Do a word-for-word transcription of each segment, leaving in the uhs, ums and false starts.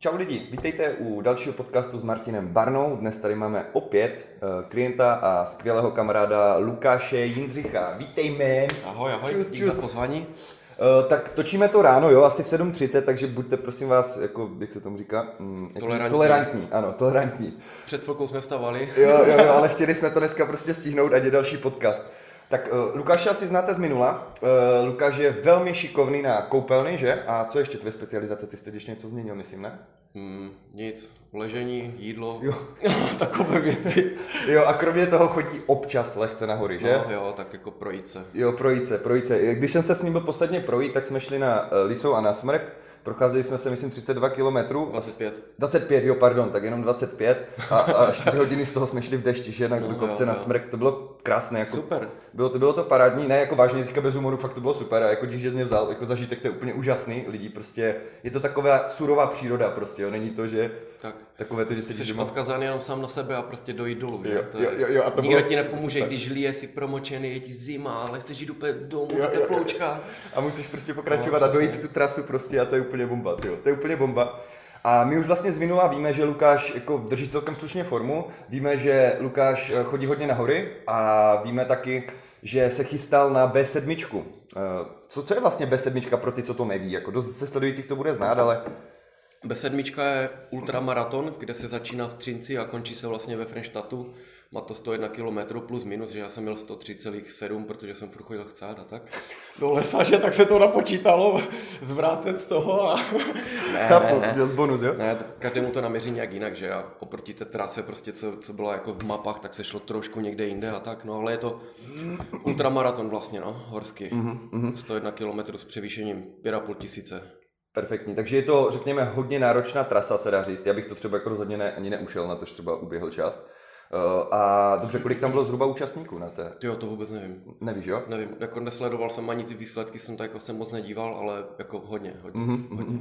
Čau lidi, vítejte u dalšího podcastu s Martinem Barnou. Dnes tady máme opět klienta a skvělého kamaráda Lukáše Jindřicha. Vítejme. Ahoj, ahoj, čus, čus. Za pozvání. Uh, tak točíme to ráno, jo, asi v sedm třicet, takže buďte prosím vás, jako, jak se tomu říká? Mm, tolerantní. tolerantní. Ano, tolerantní. Před chvilkou jsme stavali. jo, jo, jo, ale chtěli jsme to dneska prostě stihnout, ať je další podcast. Tak uh, Lukáše asi znáte z minula. Uh, Lukáš je velmi šikovný na koupelny, že? A co ještě tvé specializace? Ty jste ještě něco změnil, myslím, ne? Hmm, nic. Ležení, jídlo, jo. Takové věci. Jo, a kromě toho chodí občas lehce na hory, že? No, jo, tak jako projít se. Jo, projít se, projít se. Když jsem se s ním byl posledně projít, tak jsme šli na Lysou a na Smrk. Procházeli jsme se, myslím, třicet dva kilometrů. dvacet pět. dvacet pět, jo, pardon, tak jenom dvacet pět. A, a čtyři hodiny z toho jsme šli v dešti, že? Na no, do kopce jo, na Smrk. To bylo krásné. Jako, super. Bylo to, bylo to parádní, ne, jako vážně, teďka bez humoru, fakt to bylo super. A jako díky, že mě vzal, jako zažitek, to je úplně úžasný. Lidi prostě, je to taková surová příroda prostě, jo, není to, že... Tak. Takové to, že se díš odkazaný jenom sám na sebe a prostě dojít dolů, jo, to je, jo, jo, a to nikdo ti nepomůže, super. Když lije, si promočený, je ti zima, ale chceš jít úplně domů, jo, do teploučka. Jo, jo. A musíš prostě pokračovat no, a dojít tu trasu prostě a to je úplně bomba, tyjo, to je úplně bomba. A my už vlastně z minula víme, že Lukáš jako drží celkem slušně formu, víme, že Lukáš chodí hodně na hory a víme taky, že se chystal na bé sedm. Co, co je vlastně bé sedm pro ty, co to neví, jako dost se sledujících to bude znát, ale... bé sedm je ultramaraton, kde se začíná v Třinci a končí se vlastně ve Frenštatu. Má to sto jedna kilometrů plus minus, že já jsem měl sto tři celá sedm, protože jsem furt chodil chcát a tak. Do lesa, že tak se to napočítalo, zvrátit z toho a... Ne, ne, ne. Bonus, jo? Ne, každému to naměří nějak jinak, že já oproti té trase prostě, co, co byla jako v mapách, tak se šlo trošku někde jinde a tak, no ale je to ultramaraton vlastně, no, horský. Mm-hmm. sto jedna kilometrů s převýšením pět a půl tisíce. Perfektní, takže je to, řekněme, hodně náročná trasa, se dá říct. Já bych to třeba jako rozhodně ne, ani neušel, na to, že třeba uběhl čas. Uh, a dobře, kolik tam bylo zhruba účastníků na té? Jo, to vůbec nevím. Nevíš, jo? Nevím, jako nesledoval jsem ani ty výsledky, jsem tak jako se moc nedíval, ale jako hodně, hodně, mm-hmm. hodně.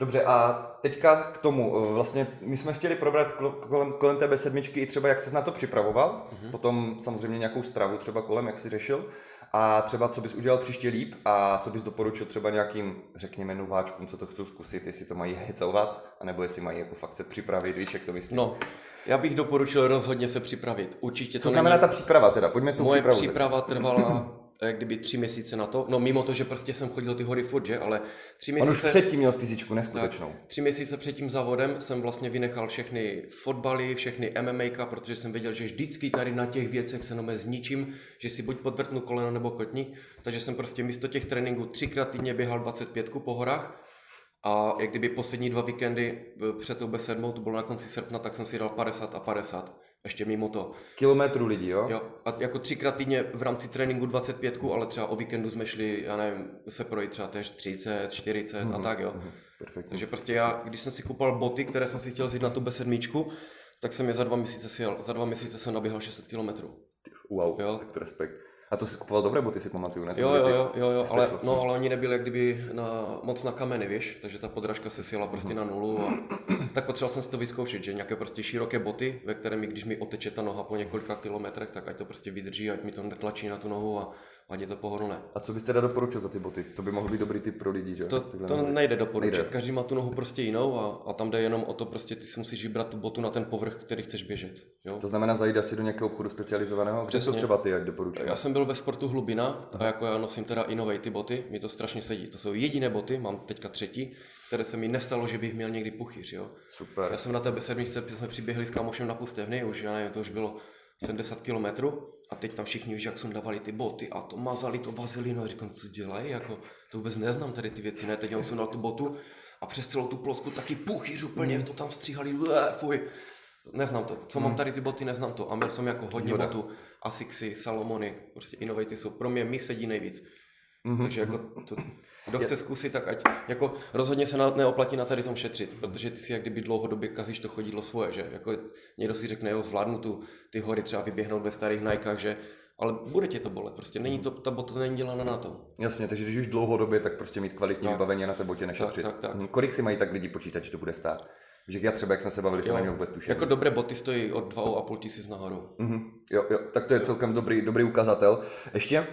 Dobře, a teďka k tomu, vlastně my jsme chtěli probrat kolem, kolem té bé sedm i třeba, jak ses na to připravoval, mm-hmm. potom samozřejmě nějakou stravu třeba kolem, jak si řešil. A třeba co bys udělal příště líp a co bys doporučil třeba nějakým, řekněme, nováčkům, co to chcou zkusit, jestli to mají hecovat, anebo jestli mají jako fakt se připravit, víš, jak to myslím. No, já bych doporučil rozhodně se připravit. Určitě to. Co znamená není... ta příprava teda? Pojďme tu moje přípravu. Moje příprava trvala jak kdyby tři měsíce na to. No mimo to, že prostě jsem chodil ty hory furt, že, ale tři měsíce... On už předtím měl fyzičku neskutečnou. Tak, tři měsíce před tím závodem jsem vlastně vynechal všechny fotbaly, všechny em em á, protože jsem věděl, že vždycky tady na těch věcech se nome zničím, že si buď podvrtnu koleno nebo kotník, takže jsem prostě místo těch tréninků třikrát týdně běhal dvacet pět po horách. A jak kdyby poslední dva víkendy před tou bé sedm, to bylo na konci srpna, tak jsem si dal padesát a padesát. Ještě mimo to. Kilometrů lidí, jo? Jo. A jako třikrát týdně v rámci tréninku dvacet pět, ale třeba o víkendu jsme šli, já nevím, se projít třeba též třicet, čtyřicet mm-hmm. a tak, jo. Mm-hmm. Perfektně. Takže prostě já, když jsem si kupoval boty, které jsem si chtěl vzít na tu bé sedm, tak jsem je za dva měsíce sjel. Za dva měsíce jsem naběhal šest set kilometrů. Wow, jo? Tak to respekt. A to si kupoval dobré boty, si pamatuju, ne? Jo, jo, jo, jo, jo ale, no, ale oni nebyli jak kdyby na, moc na kameny, víš, takže ta podrážka se sjela prostě na nulu a tak potřeboval jsem si to vyzkoušet, že nějaké prostě široké boty, ve kterém když mi oteče ta noha po několika kilometrech, tak ať to prostě vydrží, ať mi to netlačí na tu nohu a ať je to pohodlné. A co bys teda doporučil za ty boty? To by mohl být dobrý tip pro lidi, že? To, to nejde doporučit, nejde. Každý má tu nohu prostě jinou a, a tam jde jenom o to prostě, ty si musíš vybrat tu botu na ten povrch, který chceš běžet. Jo? To znamená zajít asi do nějakého obchodu specializovaného? Přesně. Co třeba ty, jak doporučil? Já jsem byl ve sportu Hlubina a jako já nosím teda Inov osm ty boty, mi to strašně sedí. To jsou jediné boty, mám teďka třetí, které se mi nestalo, že bych měl někdy puchýř, jo? Super. Já jsem na té bé sedm, když jsme přiběhli s kámošem na Pustevny, už já nevím, to už bylo sedmdesát kilometrů. A teď tam všichni víš, jak sundávali ty boty a to mazali to vazelino, říkám, co dělají, jako to vůbec neznám tady ty věci, ne, teď jsem sundal tu botu a přes celou tu plosku taky puchýř úplně, mm. to tam stříhali, lé, fuj. Neznám to, co mm. mám tady ty boty, neznám to a měl jsem jako hodně Joda. Botů, Asicsy, Salomony, prostě Inov osm jsou pro mě, mi sedí nejvíc. Mm-hmm. Takže jako to, kdo chce zkusit, tak ať jako rozhodně se na, neoplatí na tady tom šetřit, protože ty si jak kdyby dlouhodobě kazíš to chodidlo svoje, že jako někdo si řekne, jo, zvládnu tu, ty hory třeba vyběhnout ve starých Nikách, že, ale bude tě to bolet, prostě není to, ta bota není dělána na to. Jasně, takže když už dlouhodobě, tak prostě mít kvalitní tak. vybavení a na té botě nešetřit. Tak, tak, tak. Kolik si mají tak lidi počítat, že to bude stát? Že já třeba, jak jsme se bavili, se na něj vůbec tušil. Jako dobré boty stojí od dva a půl tisíce nahoru. Mm-hmm. Jo, jo, tak to je jo. celkem dobrý, dobrý ukazatel. Ještě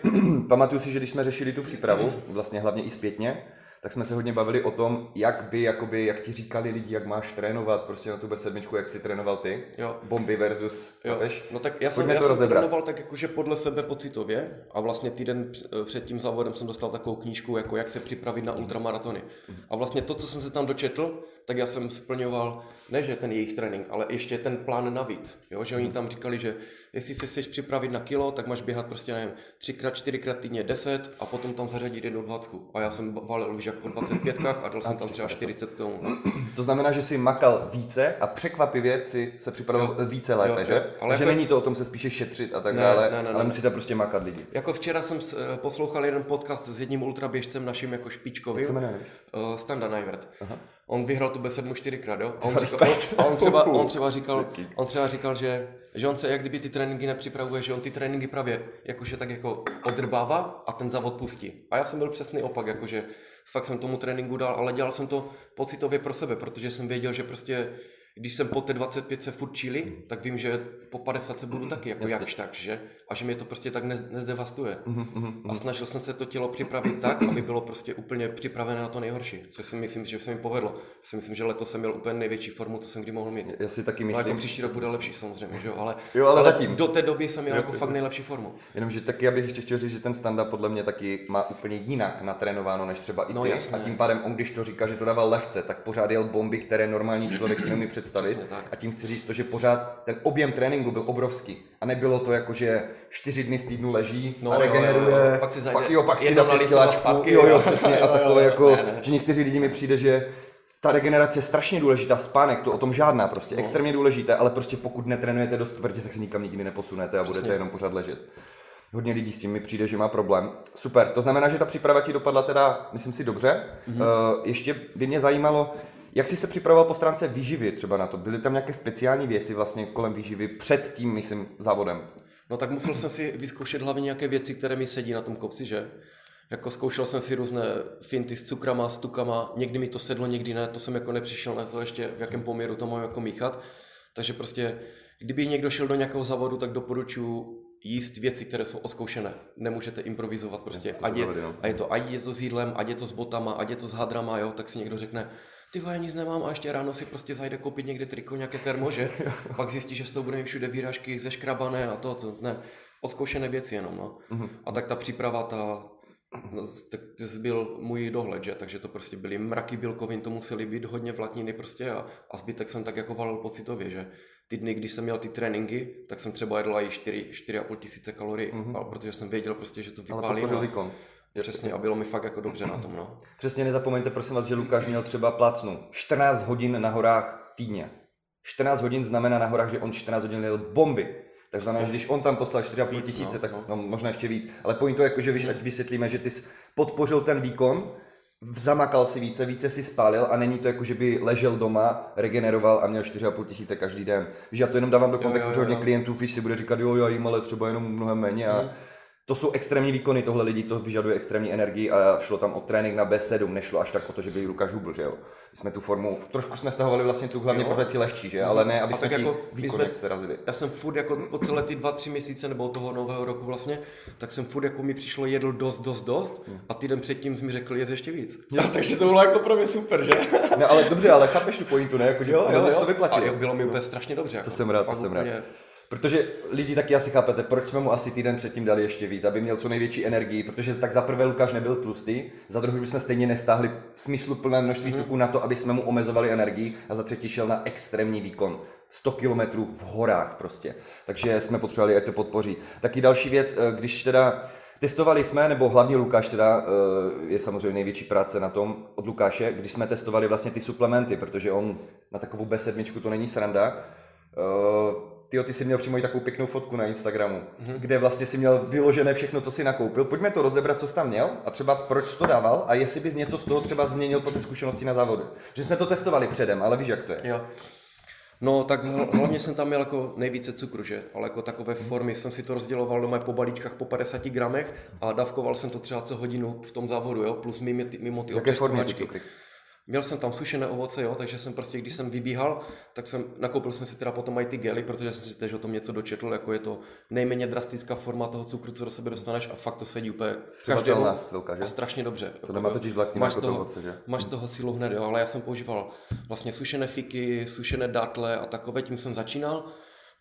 pamatuju si, že když jsme řešili tu přípravu, vlastně hlavně i zpětně, tak jsme se hodně bavili o tom, jak by, jakoby, jak ti říkali lidi, jak máš trénovat, prostě na tu bé sedm, jak jsi trénoval ty, jo. Bomby versus, chápeš? No tak já jsem, já jsem trénoval tak jakože podle sebe pocitově a vlastně týden před tím závodem jsem dostal takovou knížku, jako jak se připravit na ultramaratony. A vlastně to, co jsem se tam dočetl, tak já jsem splňoval, ne že ten jejich trénink, ale ještě ten plán navíc, jo? Že oni tam říkali, že jestli se chceš připravit na kilo, tak máš běhat prostě, nevím, třikrát, čtyřikrát týdně deset a potom tam zařadit jednu dvacku. A já jsem valil už jak po dvacet pětkách a dal jsem tam třeba čtyřicet k tomu. To znamená, že jsi makal více a překvapivě si se připravoval jo. více lépe, jo, že? Ale že jako... není to o tom se spíše šetřit a tak ne, dále, ne, ne, ale ne. musíte prostě makat lidi. Jako včera jsem poslouchal jeden podcast s jedním ultraběžcem naším jako špičkovým, uh, Standa Najvert. On vyhrál tu bé sedm čtyřikrát, jo? A on, říkal, a on, třeba, on, třeba říkal, on třeba říkal, že, že on se jak kdyby ty tréninky nepřipravuje, že on ty tréninky právě jakože tak jako odrbává a ten závod pustí. A já jsem byl přesný opak, jakože fakt jsem tomu tréninku dal, ale dělal jsem to pocitově pro sebe, protože jsem věděl, že prostě když jsem po té dvacet pět se furt čili, tak vím, že po padesát se budu taky jako jakž tak, že? A že mě to prostě tak nez, nezdevastuje. A snažil jsem se to tělo připravit tak, aby bylo prostě úplně připravené na to nejhorší, což si myslím, že se mi povedlo. Já si myslím, že letos jsem měl úplně největší formu, co jsem kdy mohl mít. Já si taky myslím. Ale jako příští rok bude lepší samozřejmě, že jo? Ale, jo, ale, ale zatím. Do té doby jsem měl jo, jako jo. fakt nejlepší formu. Jenomže taky já bych ještě chtěl říct, že ten Standa podle mě taky má úplně jinak natrénováno než třeba i ty. No, a tím pádem on, když to říká, že to dával lehce, tak pořád jel bomby, které normální člověk si nemůže představit. A tím chci říct to, že pořád ten objem tréninku byl obrovský a nebylo to jako, že čtyři dny z týdnu leží no, a regeneruje, jo, jo, jo. pak si, zajde, pak, jo, pak si dá pětiláčku, zpátky, jo, jo, přesně, a takové jako, ne, ne. že někteří lidi mi přijde, že ta regenerace je strašně důležitá, spánek, to o tom žádná prostě, no. extrémně důležité, ale prostě pokud netrénujete dost tvrdě, tak se nikam nikdy neposunete a přesně. budete jenom pořád ležet. Hodně lidí s tím mi přijde, že má problém. Super, to znamená, že ta příprava ti dopadla teda, myslím si, dobře. Mhm. Uh, ještě by mě zajímalo, jak jsi se připravoval po stránce výživy třeba na to? Byly tam nějaké speciální věci vlastně kolem výživy před tím, myslím, závodem? No tak musel jsem si vyzkoušet hlavně nějaké věci, které mi sedí na tom kopci, že? Jako zkoušel jsem si různé finty s cukrama, s tukama, někdy mi to sedlo, někdy ne, to jsem jako nepřišel na to ještě, v jakém poměru to mám jako míchat. Takže prostě, kdyby někdo šel do nějakého závodu, tak doporučuji jíst věci, které jsou odzkoušené. Nemůžete improvizovat prostě. Ať je, a je to, ať je to s jídlem, ať je to s botama, ať je to s hadrama, jo, tak si někdo řekne, ty já nic nemám a ještě ráno si prostě zajde koupit někde triko, nějaké termo, že? Pak zjistí, že s tou budeme všude výražky zeškrabané a to, to ne. Odzkoušené věci jenom, no. Mm-hmm. A tak ta příprava, ta, tak byl můj dohled, že? Takže to prostě byly mraky bílkovin, to museli být hodně vlákniny prostě a, a zbytek jsem tak jako valil pocitově, že? Ty dny, když jsem měl ty tréninky, tak jsem třeba jedl i čtyři, čtyři a půl tisíce kalorií, mm-hmm. protože jsem věděl prostě, že to vypálím. Přesně, a bylo mi fakt jako dobře na tom, no. Přesně, nezapomeňte, prosím vás, že Lukáš měl třeba plácnu čtrnáct hodin na horách týdně. čtrnáct hodin znamená na horách, že on čtrnáct hodin jel bomby. Takže znamená, že když on tam poslal čtyři a půl tisíce, no, tak no, možná ještě víc. Ale point to jako, že víš, ať vysvětlíme, že ty jsi podpořil ten výkon, zamakal si více, více si spálil a není to jako, že by ležel doma, regeneroval a měl čtyři a půl tisíce každý den. Víš, já to jenom dávám do kontextu, že hodně klientů, když si bude říkat, jo, já jim ale třeba jenom mnohem méně a... To jsou extrémní výkony, tohle lidi to vyžaduje extrémní energii a šlo tam o trénink na bé sedm, nešlo až tak o to, že by Lukáš hubl, že jo. My jsme tu formu, trošku jsme stahovali vlastně tu hlavně profesi lehčí, že, ale ne, aby jsme jako výkon, jak se razili. Já jsem furt jako po celé ty dva, tři měsíce nebo toho nového roku vlastně, tak jsem furt jako mi přišlo jedl dost, dost, dost a týden předtím jsi mi řekl, jez ještě víc. Já, takže to bylo jako pro mě super, že? No ale dobře, ale chápeš tu pointu, ne, jako že jo, jo, to vyplatilo. Bylo mi úplně strašně dobře. To jsem rád, to jsem rád. Protože lidi taky asi chápete, proč jsme mu asi týden předtím dali ještě víc, aby měl co největší energii, protože tak za prvé Lukáš nebyl tlustý, za druhé bychom stejně nestáhli smysluplné množství mm-hmm. tuků na to, aby jsme mu omezovali energii a za třetí šel na extrémní výkon. sto kilometrů v horách prostě, takže jsme potřebovali, ať to podpoří. Taky další věc, když teda testovali jsme, nebo hlavně Lukáš teda, je samozřejmě největší práce na tom od Lukáše, když jsme testovali vlastně ty suplementy, protože on na takovou bé sedm to není sranda. Tyjo, ty jsi měl přímo i takovou pěknou fotku na Instagramu, hmm. kde vlastně si měl vyložené všechno, co si nakoupil. Pojďme to rozebrat, co jsi tam měl a třeba proč jsi to dával a jestli bys něco z toho třeba změnil po té zkušenosti na závodu. Že jsme to testovali předem, ale víš, jak to je. Jo. No tak hlavně jsem tam měl jako nejvíce cukru, že? Ale jako takové formy jsem si to rozděloval doma po balíčkách po padesáti gramech a dávkoval jsem to třeba co hodinu v tom závodu, jo? Plus mimo ty, mimo ty občerstvovačky. Měl jsem tam sušené ovoce, jo, takže jsem prostě, když jsem vybíhal, tak jsem nakoupil jsem si teda potom mají ty gely, protože jsem si tež o tom něco dočetl, jako je to nejméně drastická forma toho cukru, co do sebe dostaneš, a fakt to sedí úplně každému. A strašně dobře. To nemá totiž vlakní jako to ovoce, že? Máš z toho sílu hned, jo, ale já jsem používal vlastně sušené fiky, sušené dátle a takové, tím jsem začínal.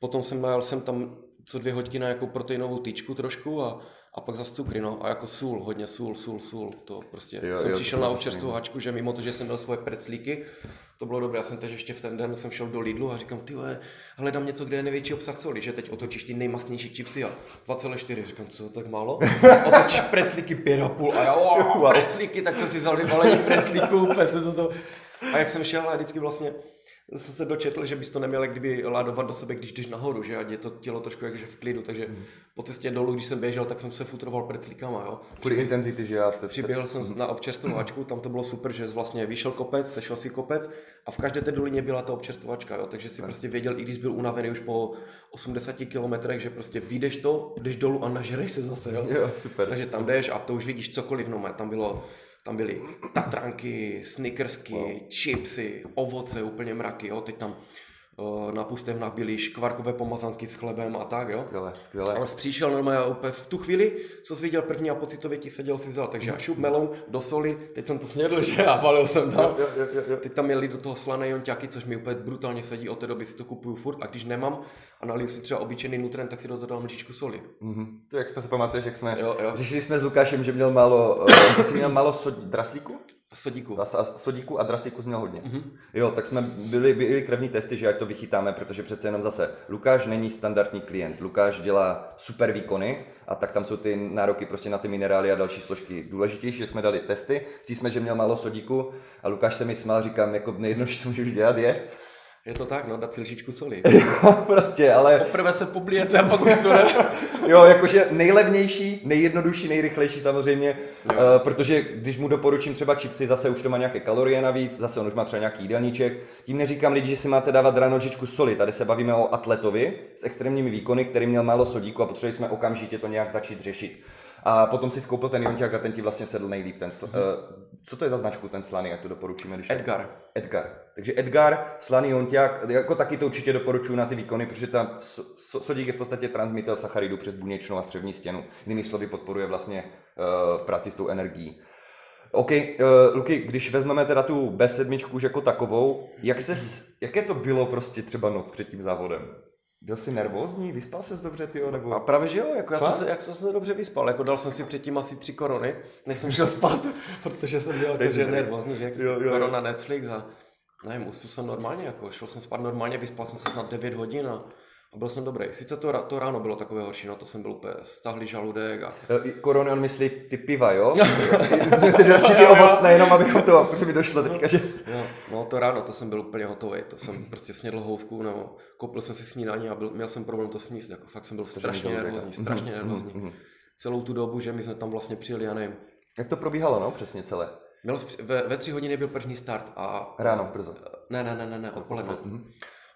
Potom jsem najal jsem tam co dvě hodiny na jako proteinovou tyčku trošku a a pak zas cukry, no, a jako sůl, hodně sůl, sůl, sůl, to prostě jo, jsem jo, přišel na občerstvou hačku, že mimo to, že jsem dal svoje preclíky, to bylo dobré, já jsem teď ještě v ten den jsem šel do Lidlu a říkám, tyhle, hledám něco, kde je největší obsah soli, že teď otočíš ty nejmasnější chipsy a dva celá čtyři, říkám, co, tak málo? Otočíš preclíky pět celá pět a já, ooo, preclíky, tak jsem si vzal vybalení preclíků, úplně se toto, a jak jsem šel a vždycky vlastně, jsem se dočetl, že bys to neměl kdyby ládovat do sebe, když jdeš nahoru, že ať je to tělo trošku jakože v klidu, takže mm. po cestě dolů, když jsem běžel, tak jsem se futroval preclíkama, jo. Kvůli intenzity, že já teď... Přiběhl jsem na občerstvovačku, tam to bylo super, že vlastně vyšel kopec, sešel si kopec a v každé té dolině byla ta občerstvovačka, jo, takže si tak. prostě věděl, i když byl unavený už po osmdesáti kilometrech, že prostě vyjdeš to, jdeš dolů a nažereš se zase, jo. Jo, super. Takže tam jdeš a to už vidíš cokoliv, no, tam bylo Tam byly tatranky, snickersky, wow. chipsy, ovoce, úplně mraky, jo. Teď tam uh, na Pustevnách byly škvarkové pomazanky s chlebem a tak, jo. Skvěle, skvěle. Ale přišel normálně úplně v tu chvíli, co jsi viděl první a pocitově ti seděl si vzal, takže já šup melon do soli, teď jsem to snědl, že a valil jsem dál. Jo, jo, jo, jo. Teď tam jeli do toho slané jonťáky, což mi úplně brutálně sedí, od té doby si to kupuju furt a když nemám a naliju si třeba obyčejný nutrient, tak si do toho dám mříčku soli. Mm-hmm. To jak jsme se pamatuješ, jak jsme, jo, jo. Řešili jsme s Lukášem, že měl málo, uh, jsi měl málo sod, draslíku? Sodíku. A sodíku a draslíku jsi měl hodně. Mm-hmm. Jo, tak jsme byli, byli krevní testy, že ať to vychytáme, protože přece jenom zase Lukáš není standardní klient, Lukáš dělá super výkony a tak tam jsou ty nároky prostě na ty minerály a další složky důležitější, jak jsme dali testy, zjistili jsme, že měl málo sodíku a Lukáš se mi smál, říkám, jako nejjednodušší, co můžeš dělat je, Je to tak, no, dát si lžičku soli. Jo, prostě, ale... Poprvé se poblijete a pak už to ne. Jo, jakože nejlevnější, nejjednodušší, nejrychlejší samozřejmě, uh, protože když mu doporučím třeba chipsy, zase už to má nějaké kalorie navíc, zase on už má třeba nějaký jídelníček. Tím neříkám lidi, že si máte dávat ráno lžičku soli, tady se bavíme o atletovi s extrémními výkony, který měl málo sodíku a potřebovali jsme okamžitě to nějak začít řešit. A potom si skoupil ten jonťák a ten ti vlastně sedl nejlíp ten sl- mm-hmm. Co to je za značku ten slaný, jak to doporučíme? Když Edgar. Je... Edgar. Takže Edgar, slaný jonťák, jako taky to určitě doporučuji na ty výkony, protože tam sodík je v podstatě transmitel sacharidů přes buněčnou a střevní stěnu. Jinými slovy podporuje vlastně uh, práci s tou energií. OK, uh, Luky, když vezmeme teda tu bé sedm už jako takovou, jak ses, jaké to bylo prostě třeba noc před tím závodem? Byl jsi nervózní? Vyspal ses dobře, tyjo? Nebo... A právě, že jo, jako já jsem, se, jak jsem se dobře vyspal, jako dal jsem si předtím asi tři korony, než jsem šel spát, protože jsem dělal to, že nervózní, že jak jo, jo, korona Netflix a nevím, usl jsem normálně, jako šel jsem spát normálně, vyspal jsem se snad devět hodin a A byl jsem dobrý. Sice to, to ráno bylo takové horší, no to jsem byl úplně stáhlý žaludek a... Korony, on myslí ty piva, jo? Ty další ty ovocné, jenom abychom to, protože mi došlo teďka, že... No, no to ráno, to jsem byl úplně hotový, to jsem prostě snědl housku, nebo koupil jsem si snídaní a byl, měl jsem problém to sníst, jako fakt jsem byl strašně nervózní, strašně nervózní. Mm-hmm. Celou tu dobu, že my jsme tam vlastně přijeli, já nevím. Jak to probíhalo, no, přesně celé? Měl, ve, ve tři hodiny byl první start a... Ráno, brzo. Ne, ne, ne, ne, ne odpoledne. Mm-hmm.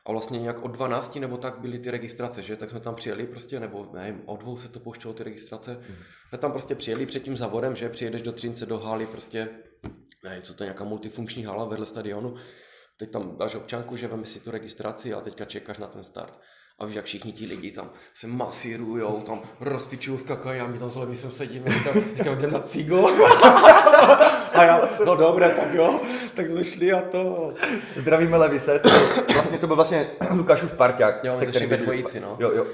A vlastně nějak od dvanácti nebo tak byly ty registrace, že? Tak jsme tam přijeli prostě, nebo nevím, od dvou se to pouštělo ty registrace. Mm. Jsme tam prostě přijeli před tím závodem, že? Přijedeš do Třince, do haly prostě, nevím, co to je, nějaká multifunkční hala vedle stadionu. Teď tam dáš občanku, že veme si tu registraci a teďka čekáš na ten start. A víš, jak všichni ti lidi tam se masírujou, tam roztyčují, skakají a my tam s levy sem sedíme, říkám, jdem na cigo. A já, no dobré, tak jo, tak jsme šli a to. Zdravíme Levise, vlastně to byl vlastně Lukášův parťák. Jo, my se šli ve dvojici, no. Jo, jo.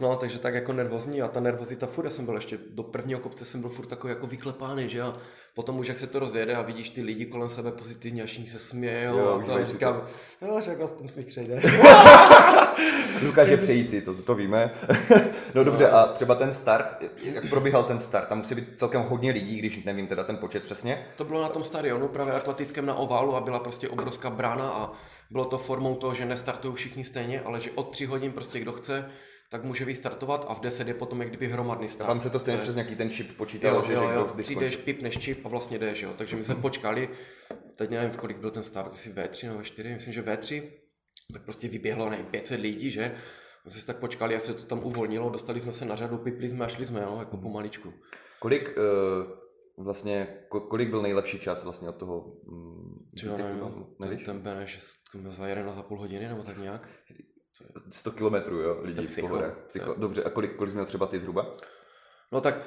No, takže tak jako nervózní a ta nervozita furt, já jsem byl ještě do prvního kopce, jsem byl furt takový jako vyklepány, že jo. Potom už jak se to rozjede a vidíš ty lidi kolem sebe pozitivně, až se smějou jo, a to říkám, no, že jako s tom smích přejde. Lukáš je přející, to, to víme. No dobře, a třeba ten start, jak probíhal ten start? Tam musí být celkem hodně lidí, když nevím teda ten počet přesně. To bylo na tom stadionu, právě atletickém na oválu a byla prostě obrovská brána a bylo to formou toho, že nestartují všichni stejně, ale že od tří hodin prostě kdo chce, tak může vystartovat a v deset je potom jak kdyby hromadný start. Tam se to stejně přes nějaký ten čip počítalo, že jo, přijdeš, pipneš čip a vlastně jdeš, jo. Takže my jsme počkali, teď nevím, v kolik byl ten start, asi vé tři nebo vé čtyři, myslím, že vé tři, tak prostě vyběhlo nejméně pět set lidí, že? My jsme se tak počkali, až se to tam uvolnilo, dostali jsme se na řadu, pipli jsme a šli jsme, jo, jako pomaličku. Kolik... Uh... vlastně kolik byl nejlepší čas vlastně od toho? Třeba nevím, ten tempeneš za jeden a za půl hodiny nebo tak nějak? sto kilometrů, jo, lidí v pohodě. Dobře, a kolik, kolik jsi měl třeba ty zhruba? No tak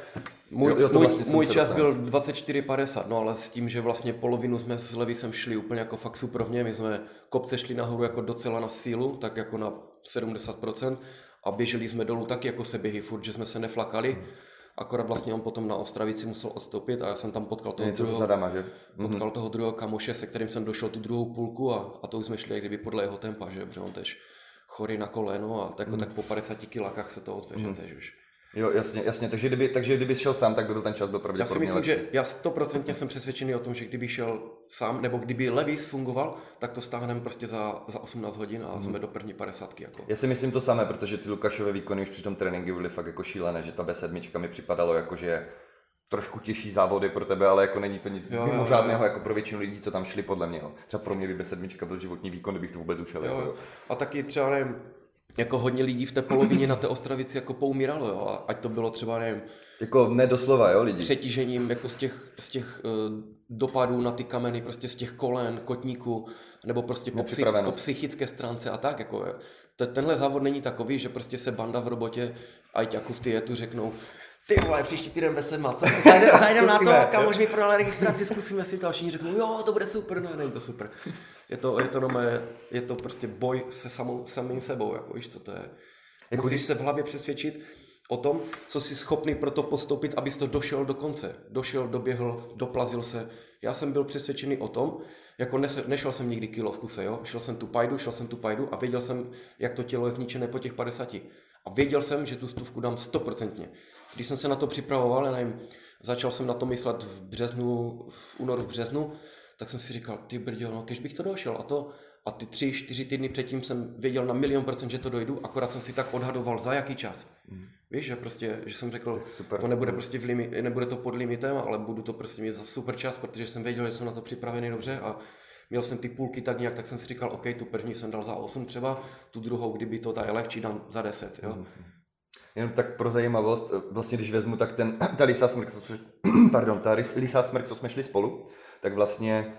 můj, jo, jo, vlastně můj, můj čas dostal. Byl dvacet čtyři padesát, no ale s tím, že vlastně polovinu jsme s Levisem šli úplně jako fakt suprovně, my jsme kopce šli nahoru jako docela na sílu, tak jako na sedmdesát procent a běželi jsme dolů taky jako se běhy furt, že jsme se neflakali. Hmm. Akorát vlastně on potom na Ostravici musel odstoupit a já jsem tam potkal toho, druhého, zadama, že? Potkal mm-hmm. toho druhého kamoše, se kterým jsem došel tu druhou půlku a, a to už jsme šli jak kdyby podle jeho tempa, že? Protože on tež chorý na koleno a tak, mm-hmm. tak po padesáti kilákách se to ozve, mm-hmm. že tež už. Jo, jasně, jasně. Takže kdyby, takže kdyby šel sám, tak by byl ten čas byl pravděpodobně. Já si myslím, lepší. Že já stoprocentně jsem přesvědčený o tom, že kdyby šel sám, nebo kdyby Levis fungoval, tak to stáhneme prostě za, za osmnáct hodin a mm. jsme do první padesátky. Jako. Já si myslím to samé, protože ty Lukášové výkony už při tom tréninku byly fakt jako šílené, že ta bé sedm mi připadalo jako, že trošku těžší závody pro tebe, ale jako není to nic jo, mimořádného jo, jo. jako pro většinu lidí, co tam šli podle mě. Jo. Třeba pro mě by bé sedm byl životní výkon, kdybych to vůbec ušel. Jo. Jako. A taky třeba nevím, jako hodně lidí v té polovině na té Ostravici jako poumíralo, jo, ať to bylo třeba, nevím, jako nedoslova, jo, lidi. Přetížením jako z těch, z těch uh, dopadů na ty kameny, prostě z těch kolen, kotníků, nebo prostě po, psych, po psychické stránce a tak, jako jo. Tenhle závod není takový, že prostě se banda v robotě ajťáků v Tietu řeknou, ty vole, příští týden ve sedma, co? Zajdem na to, kamož mi prodal registraci, zkusíme si to a všichni řeknou, jo, to bude super, no není to super. Je to, je to, nové, je to prostě boj se samou, samým sebou, jako víš, co to je. Jako musíš když... se v hlavě přesvědčit o tom, co jsi schopný pro to postoupit, abys to došel do konce. Došel, doběhl, doplazil se. Já jsem byl přesvědčený o tom, jako nese, nešel jsem nikdy kilo v kuse, jo? Šel jsem tu pajdu, šel jsem tu pajdu a věděl jsem, jak to tělo je zničené po těch padesáti. A věděl jsem, že tu stůvku dám stoprocentně. Když jsem se na to připravoval, já nevím, začal jsem na to myslet v březnu, v únoru, v březnu, tak jsem si říkal, ty brďo, no, když bych to došel a to. A ty tři, čtyři týdny předtím jsem věděl na milion procent, že to dojdu, akorát jsem si tak odhadoval, za jaký čas. Mm. Víš, že prostě, že jsem řekl, to, to nebude, prostě v limi, nebude to pod limitem, ale budu to prostě mít za super čas, protože jsem věděl, že jsem na to připravený dobře a měl jsem ty půlky tak nějak, tak jsem si říkal, OK, tu první jsem dal za osm třeba, tu druhou, kdyby to ta je lehčí, dám za deset, jo. Mm. Jenom tak pro zajímavost, vlastně když vezmu, tak ten, ta Lysá Smrk, pardon, ta Lysá Smrk, co jsme šli spolu, tak vlastně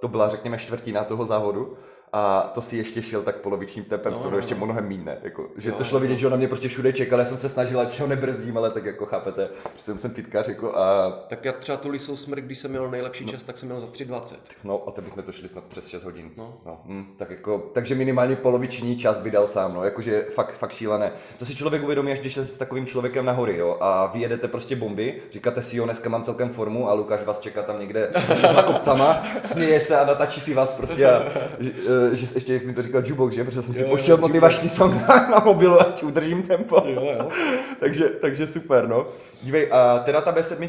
to byla, řekněme, čtvrtina toho závodu a to si ještě šel tak polovičním tempem, no, no, no. ještě mnohem míň, ne? Jako, že jo, to šlo vidět, že on na mě prostě všude čekal, já jsem se snažil, ať ho nebrzdím, ale tak jako chápete, prostě jsem fitkař jako a... Tak já třeba tu Lysou Smrk, když jsem měl nejlepší no. čas, tak jsem měl za tři dvacet. No a to bychom to šli snad přes šest hodin. No. No. Hm, tak jako, takže minimálně poloviční čas by dal sám, no, jakože fakt, fakt šílené. To si člověk uvědomí, až když jste s takovým člověkem na hory, jo, a vyjedete prostě bomby, říkáte si jo, dneska mám celkem formu a Lukáš vás čeká tam někde na kopcama, směje se a natačí si vás prostě a, že ještě, jak jsi mi to říkal, jukebox, že? Protože jsem si poštěl motivační song na, na mobilu, ať udržím tempo. Jo, jo. takže, takže super, no. Dívej, a teda ta bé sedm,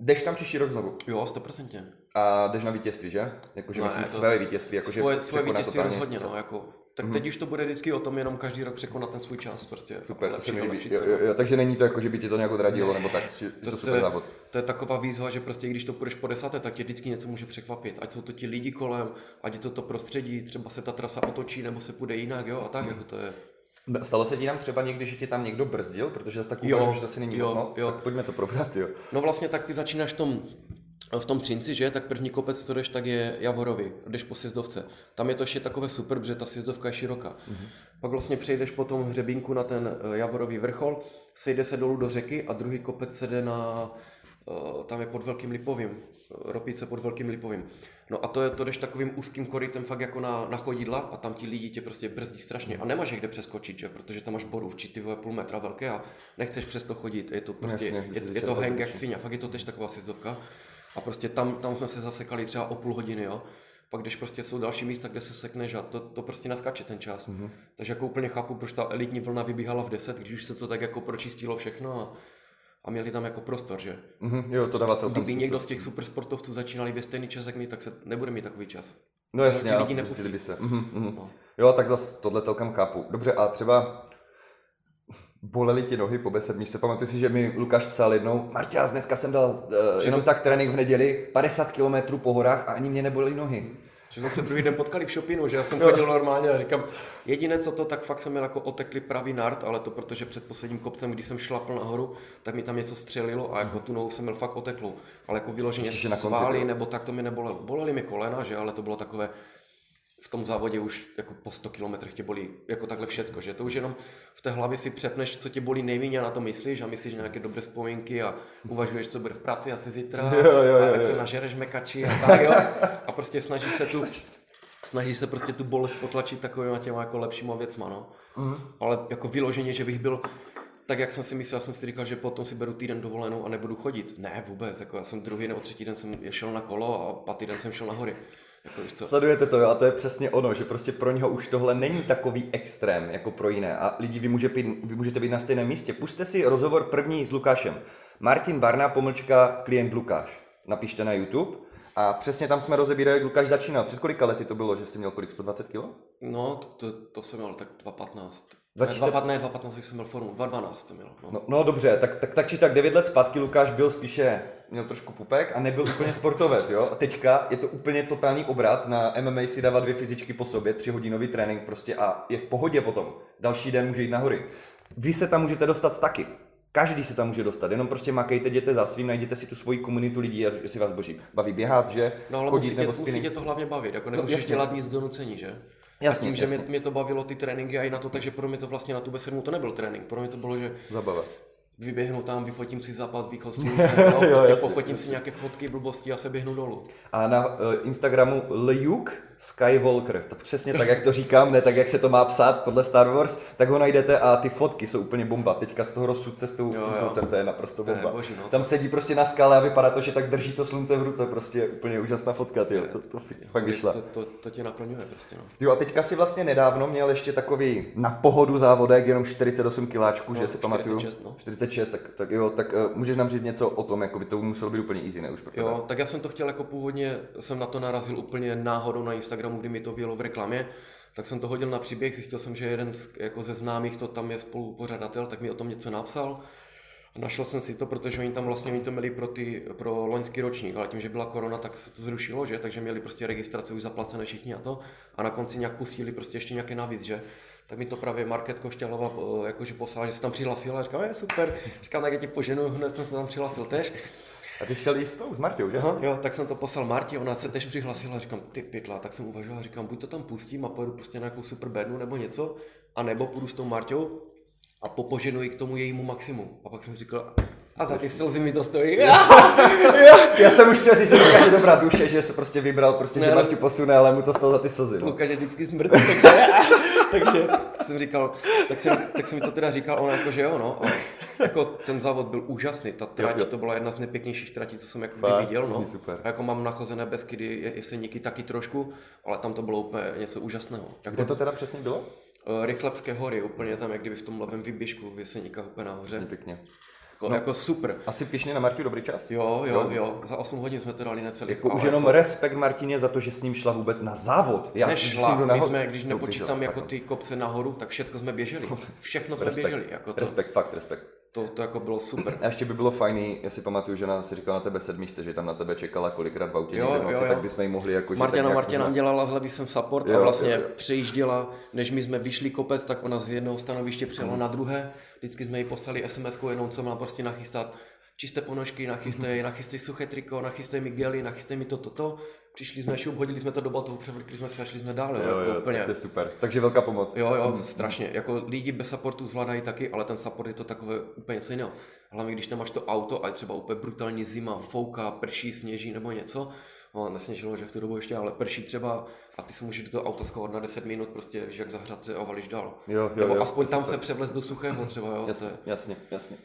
jdeš tam příští rok znovu? Jo, sto procent. A jdeš na vítězství, že? Jakože myslím to... své vítězství. Jakože svoje svoje vítězství rozhodně, no, jako... Tak teď mm-hmm. už to bude vždycky o tom, jenom každý rok překonat ten svůj čas prostě. Super, to se mi líbí. Jo, jo, jo, takže není to jako, že by ti to nějak odradilo, nebo tak, že to, to super je, závod. To je taková výzva, že prostě když to půjdeš po desáté, tak tě vždycky něco může překvapit. Ať jsou to ti lidi kolem, ať je to to prostředí, třeba se ta trasa otočí, nebo se půjde jinak, jo, a tak, mm. jako to je. Stalo se ti tam třeba někdy, že tě tam někdo brzdil, protože zase tak ukážu, že to asi není hodno, tak pojďme to probrat, jo. No vlastně tak ty začínáš tom... v tom Třinci, že? Tak první kopec, co jdeš, tak je Javorový, jdeš po sjezdovce. Tam je to ještě takové super, protože ta sjezdovka je široká. Mm-hmm. Pak vlastně přejdeš po tom hřebínku na ten Javorový vrchol, sejde se dolů do řeky a druhý kopec se jde na... tam je pod Velkým Lipovým, Ropice pod Velkým Lipovým. No a to je, to jdeš takovým úzkým korytem fakt jako na, na chodidla a tam ti lidi tě prostě brzdí strašně a nemáš je kde přeskočit, že? Protože tam máš borůvčí, ty vole, půl metra velké a nechceš přes to chodit, je to prostě, jasně, je, je to hang jak svině, fakt je to tež taková sjezdovka. A prostě tam, tam jsme se zasekali třeba o půl hodiny, jo. Pak když prostě jsou další místa, kde se sekneš a to, to prostě naskače ten čas. Mm-hmm. Takže jako úplně chápu, proč ta elitní vlna vybíhala v deset, když už se to tak jako pročistilo všechno a, a měli tam jako prostor, že? Mm-hmm. Jo, to dává celkem. Kdyby někdo z těch supersportovců začínali ve stejný čas, jak my, tak se nebude mít takový čas. No jasně, lidi nepustili by se. Mm-hmm. No. Jo, tak zase tohle celkem chápu. Dobře, a třeba... Bolely ti nohy po bé sedm, se pamatuju si, že mi Lukáš psal jednou, Marťáz, dneska jsem dal uh, jenom tak trénink v neděli, padesát kilometrů po horách a ani mě nebolely nohy. Že jsme se druhý den potkali v shoppingu, že já jsem chodil normálně a říkám, jediné co to, tak fakt jsem měl jako otekli pravý nart, ale to protože před posledním kopcem, když jsem šlapl nahoru, tak mi tam něco střelilo a jako tu nohu jsem měl fakt oteklou. Ale jako vyloženě svaly nebo tak to mi nebolelo. Bolely mi kolena, že, ale to bylo takové, v tom závodě už jako po sto kilometrech tě bolí jako takhle všecko, že to už jenom v té hlavě si přepneš, co tě bolí nejméně a na to myslíš a myslíš nějaké dobré vzpomínky a uvažuješ, co bude v práci asi zítra jo, jo, jo, a jak se nažereš mekači a tak jo a prostě snažíš se tu snažíš se prostě tu bolest potlačit takovýma těma jako lepšíma věcma, no. Mm-hmm. Ale jako vyloženě, že bych byl tak, jak jsem si myslel, já jsem si říkal, že potom si beru týden dovolenou a nebudu chodit. Ne, vůbec, jako já jsem druhý nebo třetí den jsem šel na kolo a pátý den jsem šel na hory. Jako, sledujete to, jo, a to je přesně ono, že prostě pro něho už tohle není takový extrém jako pro jiné a lidi, vy, může být, vy můžete být na stejném místě. Pusťte si rozhovor první s Lukášem. Martin Barna, pomlčka, klient Lukáš. Napište na YouTube a přesně tam jsme rozebírali, Lukáš začínal. Před kolika lety to bylo, že jsi měl kolik, sto dvacet kilo? No, to, to jsem měl tak dvě patnáct. Ne, dvě patnáct jsem měl formu, dvě dvanáct jsem měl. No, no, no dobře, tak, tak, tak či tak devět let zpátky Lukáš byl spíše, měl trošku pupek a nebyl úplně sportovec, jo? A teďka je to úplně totální obrat, na M M A si dává dvě fyzičky po sobě, tři hodinový trénink prostě a je v pohodě potom. Další den může jít na hory. Vy se tam můžete dostat taky. Každý se tam může dostat, jenom prostě makejte, jděte za svým, najděte si tu svoji komunitu lidí, jestli vás boží baví běhat, že? No ale chodit, musí, nebo tě, musí tě to hlavně bavit, jako nemůžeš no, dělat nic donucení, že? Jasně, tím, jasně. Že mě, mě to bavilo ty tréninky a i na to, takže pro mě to vlastně na tu B sedm to nebyl trénink, pro mě to bylo, že zabava. Vyběhnu tam, vyfotím si západ, východ, slunce, no, prostě pofotím si nějaké fotky, blbosti a se běhnu dolů. A na uh, Instagramu Ljuk Skywalker, to přesně tak, jak to říkám, ne tak, jak se to má psát podle Star Wars, tak ho najdete a ty fotky jsou úplně bomba. Teďka z toho rozsudce s tou sluncem, to je naprosto bomba. Je boží, no. Tam sedí prostě na skále a vypadá to, že tak drží to slunce v ruce, prostě úplně úžasná fotka, tyjo, to, to, to fakt vyšla. To, to, to tě naplňuje prostě, no. Tyjo, a teďka si vlastně nedávno měl ještě takový na pohodu závodek, jenom čtyřicet osm kiláčků, no, že si pamatuju. No. čtyřicet šest, tak, tak jo, tak uh, můžeš nám říct něco o tom, jako by to muselo být úplně easy, ne už proto. Jo, tak já jsem to chtěl jako původně, jsem na to narazil úplně náhodou na Instagramu, kdy mi to vyjelo v reklamě, tak jsem to hodil na příběh, zjistil jsem, že jeden z, jako ze známých to tam je spolupořadatel, tak mi o tom něco napsal. Našel jsem si to, protože oni tam vlastně oni to měli pro, ty, pro loňský ročník, ale tím, že byla korona, tak se to zrušilo, že? Takže měli prostě registrace už zaplacené všichni a to a na konci nějak pustili prostě ještě nějaké navíc, že? Tak mi to právě Markéta Košťálová jakože poslala, že se tam přihlásila a říkám, je super, říkám, tak já ti poženu, hned jsem se tam přihlásil tež. A ty jsi šel jít s tou, s Martou, že? Aha, jo, tak jsem to poslal Martě, ona se tež přihlasila a říkám, ty pytla, tak jsem uvažoval, říkám, buď to tam pustím a pojedu prostě na nějakou super bednu nebo něco, anebo půjdu s tou Martou a popoženuji k tomu jejímu maximu. A pak jsem říkal, a za ty slzy mi to stojí. Já jsem už chtěl říct, že Lukáš je dobrá duše, že se prostě vybral, prostě, ne, že Martu posune, ale mu to stalo za ty slzy. No. Lukáš je vždycky smrt, takže, takže jsem říkal, tak jsem, tak jsem mi to teda říkal, ona jako, že jo, no. A jako ten závod byl úžasný, ta trať, to byla jedna z nejpěknějších tratí, co jsem jako kdy viděl, no. Super. A jako mám nachozené Beskydy, Jeseníky taky trošku, ale tam to bylo úplně něco úžasného. Tak kde to teda přesně bylo? Rychlebské hory, úplně tam, jak kdyby v tom levém výběžku v Jeseníkách úplně nahoře. Pěkně. Jako, no, jako super. Asi pišně na Martu dobrý čas. Jo, jo, jo, jo. Za osm hodin jsme to dali necelých. Jako už jenom to... respekt Martině za to, že s ním šla vůbec na závod. Já nešla, my nahoru. Jsme, když nepočítám no, jako ty kopce nahoru, tak všechno jsme běželi. Všechno jsme respekt. běželi. Jako to... Respekt, fakt, respekt. To, to jako bylo super. A ještě by bylo fajný, já si pamatuju, že nás si říkala na tebe sedmíste, že tam na tebe čekala kolikrát v autě někde v noci, tak bychom jí mohli jako... Martina, Martina nám dělala, hlavně jsem support jo, a vlastně jo, jo. přejížděla, než my jsme vyšli kopec, tak ona z jednoho stanoviště přijela mm. na druhé. Vždycky jsme jí poslali es em esku jenom, co má prostě nachystat. Čisté ponožky, nachystej, mm-hmm. nachystej suché triko, nachystej mi gely, nachystej mi to, to, to. Přišli jsme šup, hodili jsme to do batohu, převlekli jsme se a šli jsme dál. Jo, jo, jo, úplně. To je super. Takže velká pomoc. Jo, jo, mm. strašně. Jako lidi bez supportu zvládají taky, ale ten support je to takové úplně něco jiného. Hlavně když tam máš to auto a je třeba úplně brutální zima, fouká, prší, sněží nebo něco. No, nesněžilo, že v tu dobu ještě, ale prší třeba a ty se můžeš do toho auta schovat na deset minut, prostě víš, jak zahřát se a valíš dál. Jo, jo, nebo jo, aspoň tam super. Se převlez do suchého třeba, jo. Jasně, jasně, jasně.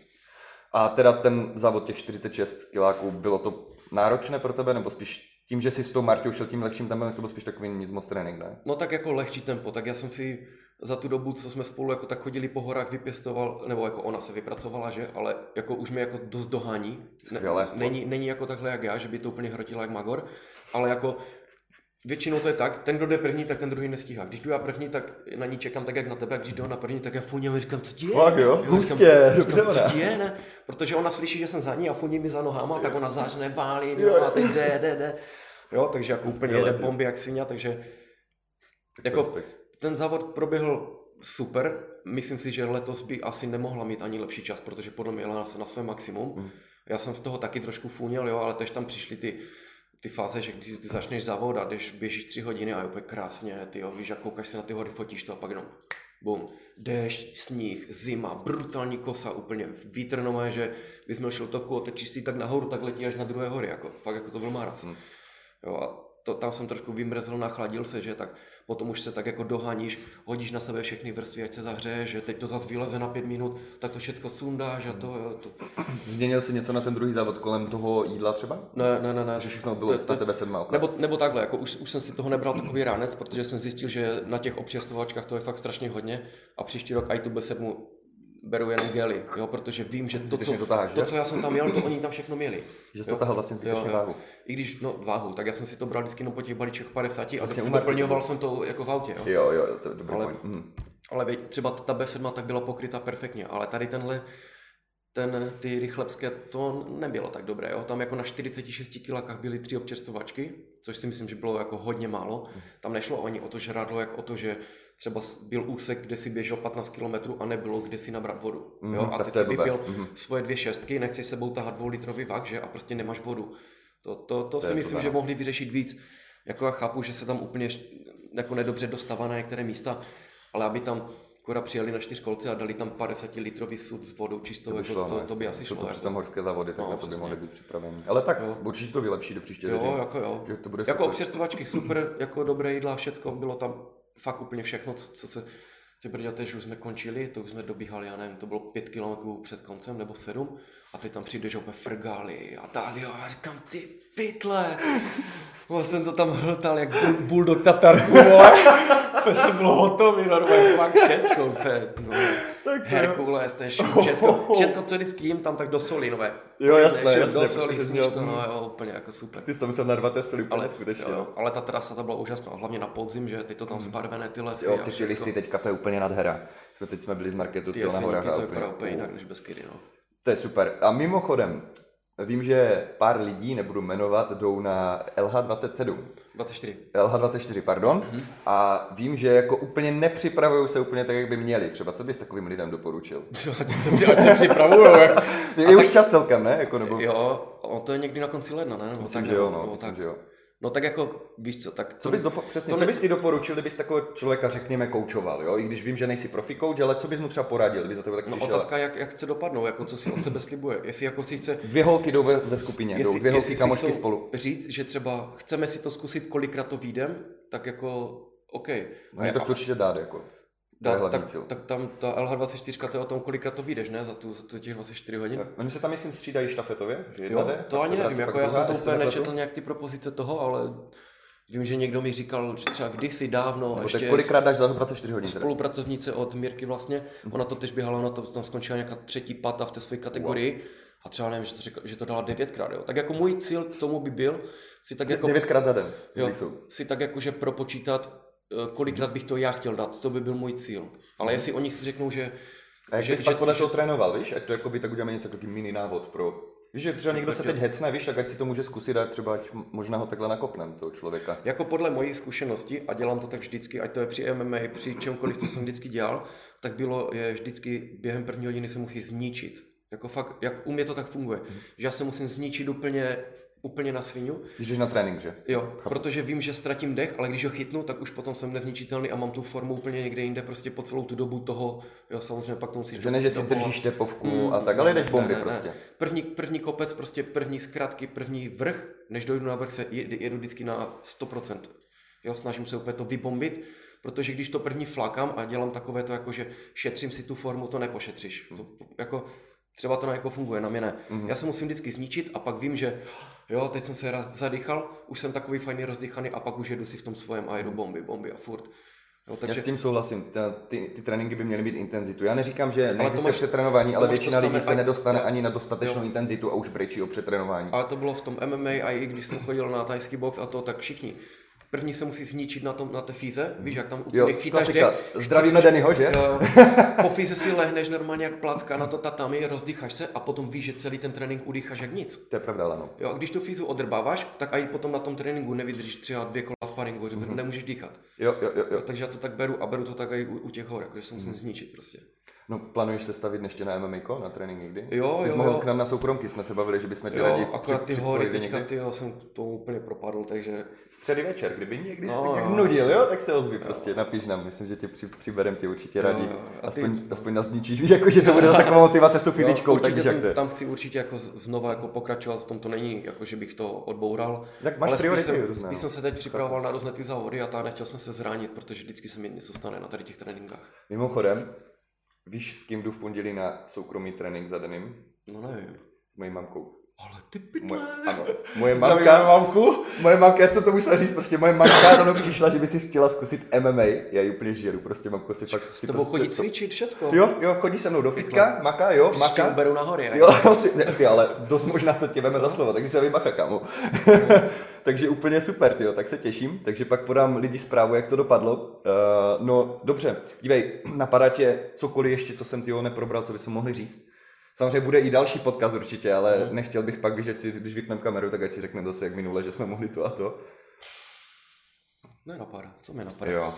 A teda ten závod těch čtyřicet šest kiláků, bylo to náročné pro tebe, nebo spíš tím, že jsi s tou Martou šel tím lehčím tempem, to byl spíš takový nic moc trénink, ne? No tak jako lehčí tempo, tak já jsem si za tu dobu, co jsme spolu jako tak chodili po horách, vypěstoval, nebo jako ona se vypracovala, že, ale jako už mi jako dost dohání. Ne, není, není jako takhle jak já, že by to úplně hrotila jak magor, ale jako většinou to je tak, ten kdo jde první, tak ten druhý nestíhá. Když jdu já první, tak na ní čekám tak jak na tebe, a když jdu na první, tak já funím a říkám, co ti je? Fakt jo, hustě, dobře. Co ti je, ne? Protože ona slyší, že jsem za ní a funí mi za nohama, tak ona začne válit, no, a teď jde, jde, jde. Jo, takže jako úplně jede bomby jak svině, takže jako ten závod proběhl super. Myslím si, že letos by asi nemohla mít ani lepší čas, protože podle mě jela na své maximum. Hmm. Já jsem z toho taky trošku fůněl, jo, ale tež tam přišly ty, ty fáze, že když ty začneš závod a jdeš, běžíš tři hodiny a je úplně krásně, ty jo, víš, a koukáš se na ty hory, fotíš to a pak jenom bum, déšť, sníh, zima, brutální kosa, úplně výtrnové, že bys měl šiltovku, otečíš si tak nahoru, tak letí až na druhé hory, jako, fakt jako to byl máraz. Hmm. Jo, a to, tam jsem trošku vymrzl, nachladil se, že tak potom už se tak jako doháníš, hodíš na sebe všechny vrstvy, ať se zahřeješ, že teď to zase vyleze na pět minut, tak to všechno sundáš a to, jo, to... Změnil jsi něco na ten druhý závod kolem toho jídla třeba? Ne, ne, ne, ne. Že všechno bylo na tebe sedma. Nebo, nebo takhle, jako už, už jsem si toho nebral takový ránec, protože jsem zjistil, že na těch občerstvovačkách to je fakt strašně hodně a příští rok i tu bé sedm beru jenom gely, jo, protože vím, že to co, dotáhl, to, co já jsem tam měl, to oni tam všechno měli. Že jsi to tahal vlastně zbytečně váhu. I když, no váhu, tak já jsem si to bral vždycky no po těch balíček padesát vlastně a doplňoval jsem to jako v autě, jo. Jo, jo, to je dobrý ale, mm. ale třeba ta bé sedm tak byla pokryta perfektně, ale tady tenhle, ten, ty rychlebské, to nebylo tak dobré, jo. Tam jako na čtyřiceti šesti kilákách byly tři občerstvovačky, což si myslím, že bylo jako hodně málo. Tam nešlo ani o to žrádlo, jak o to, že třeba byl úsek, kde si běžel patnáct kilometrů a nebylo kde si nabrat vodu. Mm, jo? A teď si vypil mm. svoje dvě šestky, nechceš sebou tahat dvoulitrový vak, že? A prostě nemáš vodu. To, to, to, to si myslím, že mohli vyřešit víc. Jako já chápu, že se tam úplně jako nedobře dostává na některé místa, ale aby tam kora přijeli na čtyřkolce a dali tam padesátilitrový sud s vodou čistou, to by, šlo, jako to, to by asi šlo. To přes tam horské závody, tak no, na to by mohli být připraveni. Ale tak, jo. Určitě to vylepší do příště. Jo, dne, jako jo. To bude jako občerstvovačky super, jako dobré jídla, všecko bylo tam. Fakt úplně všechno, co, co se... Ty brďate, že už jsme končili, to už jsme dobíhali, já nevím, to bylo pět kilometrů před koncem, nebo sedm. A teď tam přijdeš opět frgály a tak, jo, a říkám, ty pytle. Já jsem to tam hltal, jak bulldog tatarku, ale jsem byl hotový, normálně, fakt všecko, úplně, no. Herkule, všecko, všecko, co vždycky jim tam tak do soli, nové. Jo, jasné, ne, jasné. Do soli sníš to, no jo, úplně jako super. Ty jsi tam jsem narval té soli, úplně skutečně. Jo, ale ta trasa ta byla úžasná, hlavně na podzim, že ty to tam zbarvené ty lesy. Jo, ty ty listy teďka, to je úplně nadhera. Jsme teď jsme byli z Marketu, ty na horách. To je úplně, úplně jinak než Beskydy, no. To je super. A mimochodem, vím, že pár lidí, nebudu jmenovat, jdou na el há dvacet sedm. dvacet čtyři. el há dvacet čtyři, pardon. Mm-hmm. A vím, že jako úplně nepřipravují se úplně tak, jak by měli. Třeba co bys takovým lidem doporučil? Ať se připravujou. Jak... Je tak... už čas celkem, ne? Jako, nebo... Jo, to je někdy na konci ledna, ne? Nebo myslím, tak, že jo, no, nebo myslím, tak... že jo. No tak jako, víš co, tak... Co bys, dopo... Přesně, to ne... co bys ty doporučil, kdybys takového člověka, řekněme, koučoval, jo? I když vím, že nejsi profi kouč, ale co bys mu třeba poradil, kdyby za tebe tak přišel? No otázka, jak, jak chce dopadnout, jako co si od sebe slibuje, jestli jako si chce... Dvě holky jdou ve, ve skupině, jestli, jdou dvě holky kamošky spolu. Říct, že třeba chceme si to zkusit, kolikrát to výjdem, tak jako, OK. No je to a... určitě dát, jako... Da, tak, tak tam ta el há dvacet čtyři to je o tom, kolikrát to vyjdeš, ne? Za, tu, za tu těch dvacet čtyři hodin. No, oni se tam, myslím, střídají štafetově. Jo, jde, to ani nevím, jako já jsem to úplně nečetl nějak ty propozice toho, ale vím, že někdo mi říkal, že třeba kdysi dávno... Nebo ještě kolikrát dáš za dvacet čtyři hodin? Spolupracovnice od Mírky vlastně, ona to tež běhala, ona to, tam skončila nějaká třetí pata v té své kategorii. Wow. A třeba nevím, že to, řekla, že to dala devětkrát, jo. Tak jako můj cíl k tomu by byl si tak jako... Devětkrát za den, jo, si tak jakože propočítat, kolikrát bych to já chtěl dát, to by byl můj cíl. Ale hmm. jestli oni si řeknou, že... A jak že, bys že, pak podle že... toho trénoval, víš? Ať to jakoby tak uděláme něco, takový mini návod pro... Víš, že třeba někdo se teď hecne, víš, tak ať si to může zkusit a třeba možná ho takhle nakopnem, toho člověka. Jako podle mojí zkušenosti, a dělám to tak vždycky, ať to je při em em á, při čemkoliv, co jsem vždycky dělal, tak bylo, je vždycky během první hodiny se musí zničit. Jako fakt, jak u mě to tak funguje, hmm. že já se musím zničit úplně... úplně na svinu. Když jdeš na trénink, že? Jo, protože vím, že ztratím dech, ale když ho chytnu, tak už potom jsem nezničitelný a mám tu formu úplně někde jinde prostě po celou tu dobu toho, jo, samozřejmě pak to musíš... Že ne, že si držíš tepovku mm, a tak, ale jdeš bomby ne, ne, prostě. Ne. První, první kopec, prostě první zkratky, první vrch, než dojdu na vrch, se jedu vždycky na sto procent. Jo, snažím se úplně to vybombit, protože když to první flakám a dělám takové to jako, že šetřím si tu formu, to nepošetříš. Mm. To, jako, třeba to jako funguje, na mě ne. Mm-hmm. Já se musím vždycky zničit a pak vím, že jo, teď jsem se raz zadýchal, už jsem takový fajný rozdýchaný a pak už jedu si v tom svém a jedu bomby, bomby a furt. Jo, takže... Já s tím souhlasím, Ta, ty, ty tréninky by měly mít intenzitu. Já neříkám, že neexistuje přetrénování, ale většina lidí se a... nedostane ani na dostatečnou jo. intenzitu a už brečí o přetrénování. Ale to bylo v tom em em á a i když jsem chodil na tajský box a to, tak všichni. První se musí zničit na, tom, na té fíze, víš, jak tam úplně chytáš dech. Zdravíme Dannyho, že? Jo, po fíze si lehneš normálně jak placka na to tatami, rozdýcháš se a potom víš, že celý ten trénink udýcháš jak nic. To je pravda, ano. Jo, a když tu fízu odrbáváš, tak i potom na tom tréninku nevydržíš třeba dvě kola sparingu, že mm-hmm. nemůžeš dýchat. Jo, jo, jo, jo. Takže já to tak beru a beru to tak i u, u těch hor, jakože se musím mm. zničit prostě. No, plánuješ se stavit ještě na M M A, na trénink někdy? Jo, my jo, jsme jo. K nám na soukromky jsme se bavili, že bychom ty lidi akorát ty hory, teďka ty, já jsem to úplně propadl, takže... Středy večer, kdyby někdy no, se tak no. nudil, jo, tak se ozvi prostě, napiš nám, myslím, že tě při, přiberem tě určitě radí, aspoň, ty... aspoň nás zničíš, víš, jakože to bude taková motivace s tou fyzičkou, takže jak to tam chci určitě jako znova jako pokračovat, v tom to není, jako že bych to odboural, tak máš ale priority, spíš, jsem, spíš jsem se teď připravoval na různé ty závody a ta nechtěl jsem se zranit, protože vždycky se mi něco stane na tady těch tréninkách. Mimochodem, víš, s kým jdu v pondělí na soukromý trénink za Danem? No nevím. S mojí mamkou. Ale ty pitle. Ano, moje mamka, mamku? Moje mamka, já jsem to musela říct, prostě moje mamka za mnou přišla, že by si chtěla zkusit M M A. Já ji úplně žeru, prostě mamko si pak... S tebou prostě chodí cvičit všecko. Jo, jo, chodí se mnou do fitka, maka, jo, příště maka. Příště beru nahoře. Jo, ne, ty, ale dost možná to tě veme za slovo, takže se vymacha, kámo. Takže úplně super, tyjo, tak se těším, takže pak podám lidi zprávu, jak to dopadlo. Uh, no, dobře, dívej, napadá tě cokoliv ještě, co jsem tyjo neprobral, co by jsem mohli říct. Samozřejmě bude i další podcast určitě, ale mm. nechtěl bych pak, že si, když vypnem kameru, tak ať si řekneme zase jak minule, že jsme mohli to a to. Nenapadá, co mi napadá. Jo.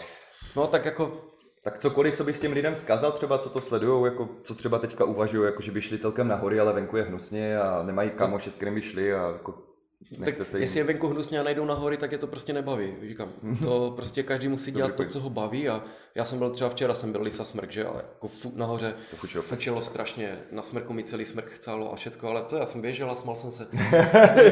No tak jako... Tak cokoliv, co bys těm lidem vzkazal, třeba co to sledujou, jako, co třeba teďka uvažují, jako že by šli celkem nahoře, ale venku je hnusně a nemají kamoši, s kterými by šli a jako... Tak jim... jestli je venku hnusně a najdou na hory, tak je to prostě nebaví, říkám, to prostě každý musí dělat to, co ho baví a já jsem byl třeba včera, jsem byl Lysá Smrk, že, ale jako fu, nahoře fučelo strašně, na Smrku mi celý Smrk chcálo a všecko, ale to já jsem běžel a smál jsem se,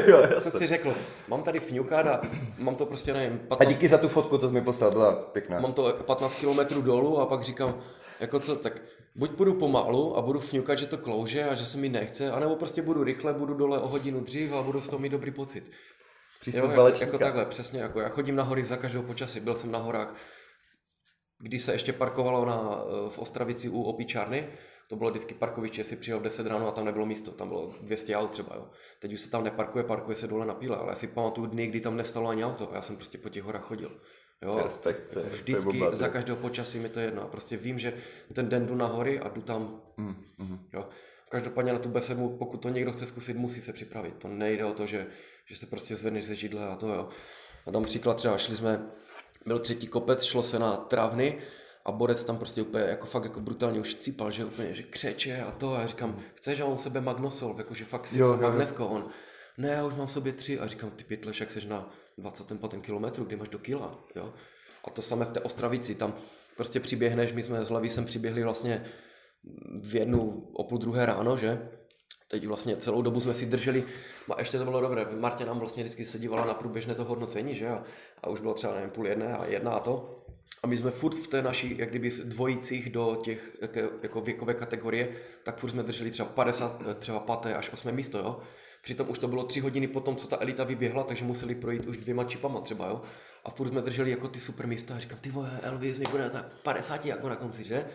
jo, jsem si řekl, mám tady fňukáda, mám to prostě nevím, patnáct... A díky za tu fotku, to jsi mi poslal, byla pěkná. Mám to patnáct kilometrů dolů a pak říkám, jako co, tak... Buď budu pomalu a budu fňukat, že to klouže a že se mi nechce, anebo prostě budu rychle, budu dole o hodinu dřív a budu z toho mít dobrý pocit. Přístup jo, jako, jako takhle, přesně jako já chodím na hory za každou počasí, byl jsem na horách, když se ještě parkovalo na, v Ostravici u opičárny, to bylo vždycky parkoviště, si přijel v deset ráno a tam nebylo místo, tam bylo dvě stě aut třeba, jo. Teď už se tam neparkuje, parkuje se dole na píle, ale já si pamatuju dny, kdy tam nestalo ani auto a já jsem prostě po těch horách chodil. Jo, respekt, vždycky boba, za každého počasí mi to jedno. Prostě vím, že ten den jdu na hory a jdu tam. Mm, mm. Jo. Každopádně na tu B sedm, pokud to někdo chce zkusit, musí se připravit. To nejde o to, že, že se prostě zvedneš ze židle a to jo. A dám příklad třeba, šli jsme, byl třetí kopec, šlo se na Trávny a borec tam prostě úplně jako fakt jako brutálně už cípal, že úplně, že křeče a to. A já říkám, chceš, a on sebe magnosol, jakože fakt si magnesko. On, ne, já už mám v sobě tři a říkám, ty pětle, však seš na dvacet pět kilometrů, kde máš do kila, jo. A to samé v té Ostravici, tam prostě přiběhneš, my jsme s Lavísem přiběhli vlastně v jednu o půl druhé ráno, že? Teď vlastně celou dobu jsme si drželi, a ještě to bylo dobré, Martě nám vlastně vždycky se dívala na průběžné to hodnocení, že? A, a už bylo třeba nevím, půl jedné a jedna a to. A my jsme furt v té naší, jak kdyby dvojicích do těch jako věkové kategorie, tak furt jsme drželi třeba padesát, třeba páté až osmé místo, jo. Přitom už to bylo tři hodiny potom, co ta elita vyběhla, takže museli projít už dvěma čipama třeba, jo. A furt jsme drželi jako ty super místa a říkám, ty vole, Elvis, někdo na tak padesáti jako na konci, že?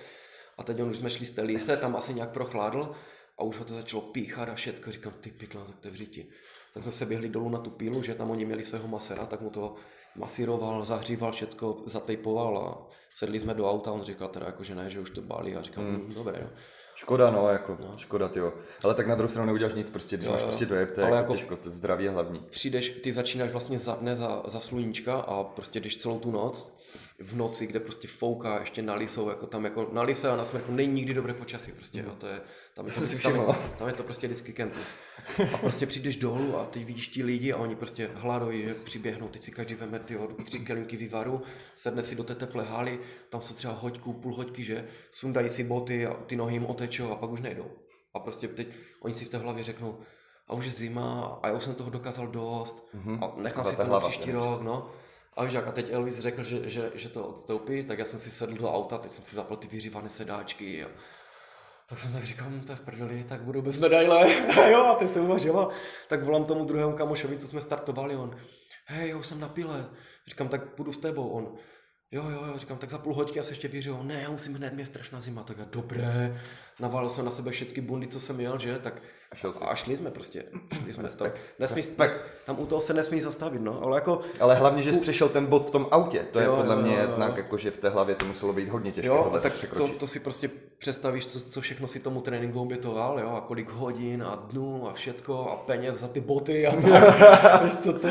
A teď on už jsme šli z té Lise, tam asi nějak prochládl a už ho to začalo píchat a všecko, říkám, ty pytla, tak to je v řiti. Tak jsme se běhli dolů na tu pílu, že tam oni měli svého masera, tak mu to masíroval, zahříval všecko, zatejpoval a sedli jsme do auta, on říkal teda jako, že ne, že už to bálí a říkám, mm. dobré, jo. Škoda, no, jako, no. škoda, tyjo. Ale tak na druhou stranu neuděláš nic, prostě, když jo, máš prostě dojeb, to je jako těžko, to zdraví je hlavní. Přijdeš, ty začínáš vlastně za dne, za, za sluníčka a prostě jdeš celou tu noc, v noci, kde prostě fouká, ještě na Lisou, jako tam jako na Lise a na Smrku není nikdy dobré počasí, prostě, jo, to je, tam je to, prostě, tam je, tam je to prostě vždycky kentus. A prostě přijdeš dolů a ty vidíš ti lidi a oni prostě hladojí, že přiběhnou, teď si každý veme, tyjo, tři kelímky vývaru, sedne si do té teplé haly, tam jsou třeba hoďku, půl hoďky, že, sundají si boty a ty nohy jim otečou a pak už nejdou. A prostě teď oni si v té hlavě řeknou, a už je zima a já už jsem toho dokázal dost mm-hmm. a nechám si to na příští rok, no. A víš jak, a teď Elvis řekl, že, že, že to odstoupí, tak já jsem si sedl do auta, teď jsem si zapl ty vyřívané sedáčky. Jo. Tak jsem tak říkal, to je v prdeli, tak budu bez medaile. Jo, a ty se uvažila. Tak volám tomu druhému kamošovi, co jsme startovali, on, hej, já už jsem na pile. Říkám, tak půjdu s tebou, on. Jo, jo, jo, říkám, tak za půl hodky já se ještě vyřil, ne, já musím hned, mě je strašná zima, tak já, dobré, naválil jsem na sebe všechny bundy, co jsem měl, že, tak a, a šli jsme prostě, šli jsme to, nesmí, tak tam u toho se nesmí zastavit, no, ale jako... Ale hlavně, že jsi přešel ten bod v tom autě, to jo, je podle jo, mě jo, znak, jako, že v té hlavě to muselo být hodně těžké jo, tohle tak překročit. To, to si prostě představíš, co, co všechno si tomu tréninku obětoval, jo, a kolik hodin a dnů a všecko a peněz za ty boty a tak, to, to...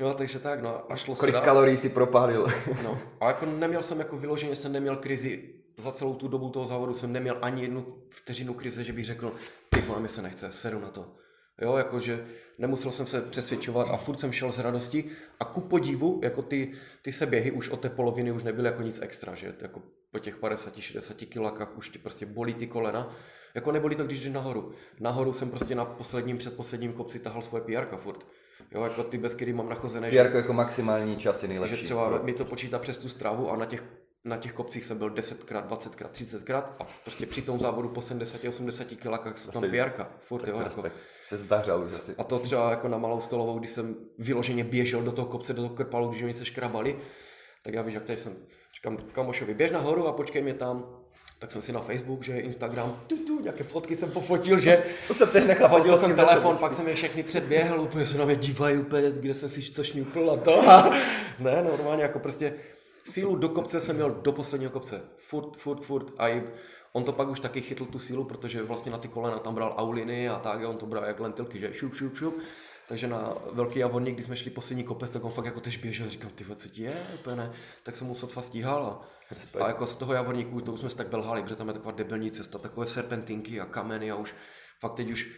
Jo, takže tak, no a šlo se. Kolik kalorií si propálil. No, a jako neměl jsem jako vyloženě, jsem neměl krizi, za celou tu dobu toho závodu jsem neměl ani jednu vteřinu krize, že bych řekl, ty vole, mi se nechce, sedu na to. Jo, jakože nemusel jsem se přesvědčovat a furt jsem šel z radostí a ku podivu, jako ty, ty seběhy už od té poloviny už nebyly jako nic extra, že? Jako po těch padesáti šedesáti kilakách už ti prostě bolí ty kolena, jako nebolí to, když jdeš nahoru. Nahoru jsem prostě na posledním, předposledním kopci tahal svoje pé érka furt. Jo, jako ty Beskydy mám nachozené, že... Jarko, jako maximální časy nejlepší. Že třeba mi to počítá přes tu strávu a na těch, na těch kopcích jsem byl desetkrát, dvacetkrát, třicetkrát a prostě při tom závodu po sedmdesáti osmdesáti kilakách jsem tam pé érka furt, jo, jako... Se zahřal už asi. A to třeba jako na Malou Stolovou, když jsem vyloženě běžel do toho kopce, do toho krpalu, když oni se škrabali, tak já víš, jak tady jsem, říkám kamošovi, běž nahoru a počkej mě tam. Tak jsem si na Facebook, že Instagram, tu, tu, nějaké fotky jsem pofotil, že... To jsem teď nechápal. Hodil jsem telefon, pak jsem je všechny předběhl, úplně se na mě dívají, úplně, kde jsem si to šňupl a to. A... Ne, normálně, jako prostě sílu do kopce jsem měl do posledního kopce. Furt, furt, furt. A i on to pak už taky chytl tu sílu, protože vlastně na ty kolena tam bral auliny a tak, on to bral jak lentilky, že šup, šup, šup. Takže na Velký Javorník, když jsme šli poslední kopec, tak on fakt jako tež běžel, říkal, ty co ti je, úplně ne, tak jsem mu sotva stíhal a, a jako z toho Javorníku to už jsme se tak belhali, protože tam je taková debilní cesta, takové serpentinky a kameny a už fakt teď už,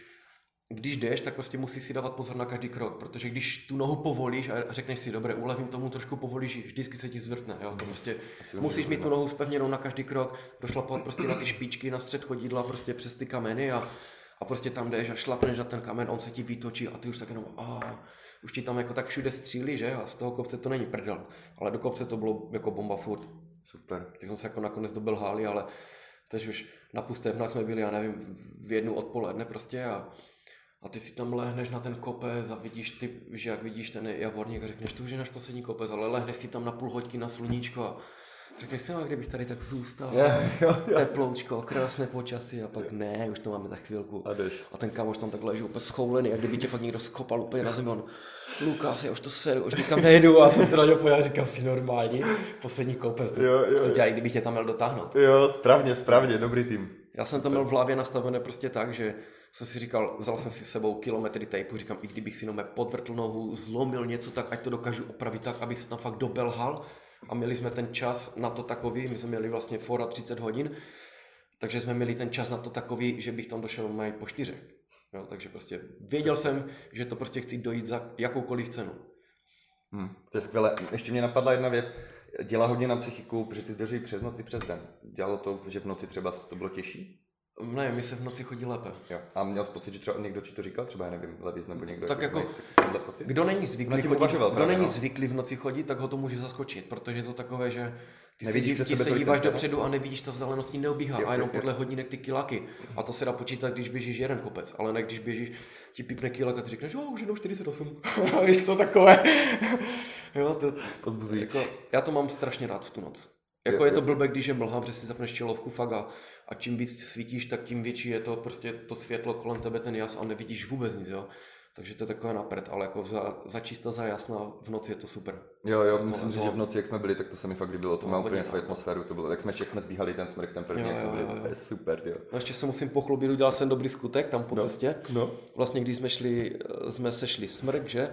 když jdeš, tak prostě musíš si dávat pozor na každý krok, protože když tu nohu povolíš a řekneš si, dobré, ulevím tomu, trošku povolíš, vždycky se ti zvrtne, jo, to prostě musíš mít tu nohu spevněnou na každý krok, došlapat prostě na ty špičky, na střed chodidla, prostě přes ty kameny a A prostě tam jdeš a šlapneš na ten kamen, on se ti vytočí a ty už tak jenom a už ti tam jako tak všude střílí, že? A z toho kopce to není prdel, ale do kopce to bylo jako bomba furt. Super. Tak jsme se jako nakonec dobelhali, ale teď už na Pustevnách jsme byli, já nevím, v jednu odpoledne prostě a, a ty si tam lehneš na ten kopec a vidíš ty, že jak vidíš ten Javorník a řekneš, to už je náš poslední kopec, ale lehneš si tam na půl hoďky na sluníčko a řekneš si, kdybych tady tak zůstal, yeah, jo, jo. Teploučko, krásné počasí a pak yeah. Ne, už to máme za chvilku. A, a ten kámoš tam tak leží úplně schoulený, jak kdyby tě fakt někdo skopal úplně na zemi, on, Lukáš, já už to sedu, už nikam nejdu a jsem se na něj pojel, říkám si normální, poslední koupec, to, jo, jo, to dělají, kdybych tě tam měl dotáhnout. Jo, správně, správně, dobrý tým. Já jsem to měl v hlavě nastavené prostě tak, že jsem si říkal, vzal jsem si s sebou kilometry tejpu, říkám, i kdybych si jenom podvrtl nohu, zlomil něco, tak ať to dokážu opravit tak, abych se tam fakt dobelhal. A měli jsme ten čas na to takový, my jsme měli vlastně fora třicet hodin, takže jsme měli ten čas na to takový, že bych tam došel mají po čtyřech. Jo, takže prostě věděl prostě. jsem, že to prostě chci dojít za jakoukoliv cenu. Hmm, to je skvělé. Ještě mě napadla jedna věc. Dělá hodně na psychiku, protože ty běží přes noc i přes den. Dělalo to, že v noci třeba to bylo těžší? Ne, mi se v noci chodí lépe. Jo. A měl jsi pocit, že třeba někdo ti to říkal? Třeba já nevím, Levis nebo někdo. Tak jako, jako kdo není zvyklý chodit, uvažoval, kdo není no? zvyklý v noci chodit, tak ho to může zaskočit, protože je to takové, že ty nevidíš, se, ty se díváš dopředu a nevidíš, ta vzdálenost ní neobíhá jo, a jenom jo, podle jo. hodinek ty kiláky. A to se dá počítat, když běžíš jeden kopec, ale ne když běžíš, ti pípne kilák a ty řekneš, že už jenom čtyřicet osm. Víš co, takové. Jo, to jako, já to mám strašně rád v tu noc. Jako je to blbé, když je mlha, že si zapneš čelovku fakt a, a čím víc svítíš, tak tím větší je to prostě to světlo kolem tebe, ten jas a nevidíš vůbec nic, jo. Takže to je takové napřed, ale jako za, za čista, za jasná v noci je to super. Jo, jo, musím říct, že v noci, jak jsme byli, tak to se mi fakt líbilo, to, to má úplně svoji atmosféru, to bylo, jak jsme, jak jsme zbíhali ten Smrk, ten první, jo, jak jsme byli, jo, jo. To je super, jo. No ještě se musím pochlubit, udělal jsem dobrý skutek tam po no. cestě, no. Vlastně když jsme šli, jsme sešli Smrk, že?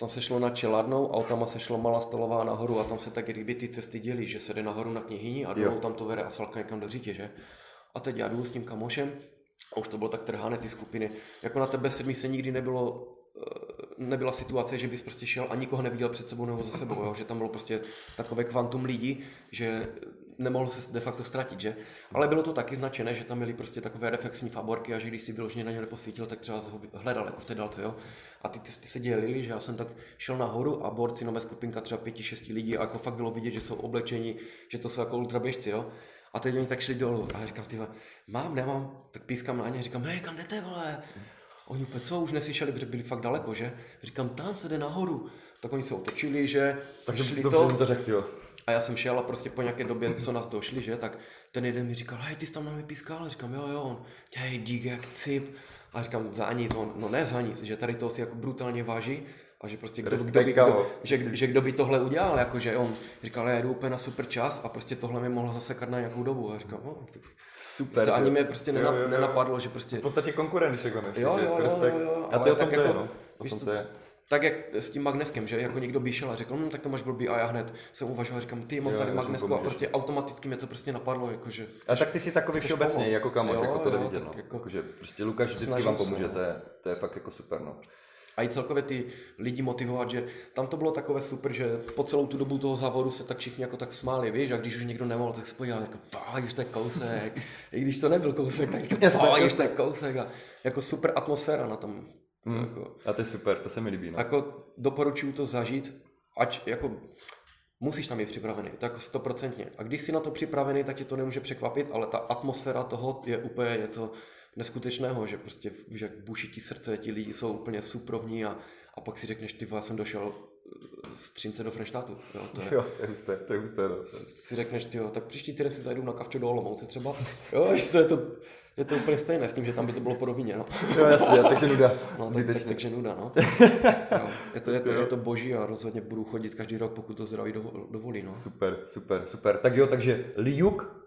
Tam se šlo na Čeladnou, autama se šlo Malá Stolová nahoru a tam se tak kdyby ty cesty dělí, že se jde nahoru na knihyni a dolů tam to vede asfaltka někam do řítě, že? A teď já jdu s tím kamošem a už to bylo tak trhané ty skupiny. Jako na té bé sedm se nikdy nebylo, nebyla situace, že bys prostě šel a nikoho neviděl před sebou nebo za sebou, jo? Že tam bylo prostě takové kvantum lidí, že nemohl se de facto ztratit, že? Ale bylo to taky značené, že tam měli prostě takové reflexní faborky a že když si vyloženě na ně neposvítil, tak třeba ho hledal jako v té dálce, jo? A ty, ty, ty se dělili, že já jsem tak šel nahoru a borci nové skupinka třeba pěti, šesti lidí a jako fakt bylo vidět, že jsou oblečení, že to jsou jako ultraběžci, jo? A teď oni tak šli dolů a říkám, ty mám, nemám, tak pískám na ně, říkám, hej, kam jdete, vole? Oni úplně, co, už neslyšeli, protože byli fakt daleko, že? Říkám, tam se jde nahoru. Tak oni se otočili, že? Takže to, to, to řekl, jo. A já jsem šel a prostě po nějaké době, co nás došli, že, tak ten jeden mi říkal, hej, ty jsi tam máme pískal, a říkám, jo, jo, on, hej, dík, jak cip. A říkám, za nic, on, no ne za nic, že tady to si jako brutálně váží a že prostě kdo, kdo, by, kdo, že, že kdo by tohle udělal, jakože on říkal, já jdu úplně na super čas a prostě tohle mi mohlo zasekat na nějakou dobu a říkám, no, super. Prostě ani mě prostě nenap, jo, jo, jo. nenapadlo, že prostě... V podstatě konkurent, že jo, jo, jo, respekt. Jo, jo, jo, a ty o tom to je, jako, no, o tom to je. Tak jak s tím magneskem, že jako někdo by šel a řekl, no tak to máš blbý a já hned jsem uvažoval, říkám, ty mám jo, tady magnesku a prostě automaticky mě to prostě napadlo, jakože... A tak ty jsi takový všeobecně, jako kamarád, jako to jde vidět, no. Jakože prostě Lukáš vždycky vám pomůže, to je fakt jako super, no. A i celkově ty lidi motivovat, že tam to bylo takové super, že po celou tu dobu toho závodu se tak všichni jako tak smáli, víš, a když už někdo nemohl, tak spojil, jako páj, už to je kousek, i když to nebyl kousek, tak páj, už to je kousek a jako super atmosféra na tom. Hmm. Jako, a to je super, to se mi líbí. No. Jako doporučuju to zažít, ať jako musíš tam být připravený, to jako stoprocentně. A když jsi na to připravený, tak ti to nemůže překvapit, ale ta atmosféra toho je úplně něco neskutečného, že prostě že buší ti srdce, ti lidi jsou úplně suprovní a, a pak si řekneš, ty vole, jsem došel z Třince do Frenštátu. Jo, to je, jo, to je husté, to je husté. No. Si řekneš, tyjo, tak příští týden si zajdu na kavčo do Olomouce třeba. Jo, to je to... Je to úplně stejné s tím, že tam by to bylo podobně, no. Jo, jasně, takže nuda. No, tak, tak, takže nuda, no. no je, to, je, to, je to boží a rozhodně budu chodit každý rok, pokud to zdraví dovolí, no. Super, super, super. Tak jo, takže Ljuk,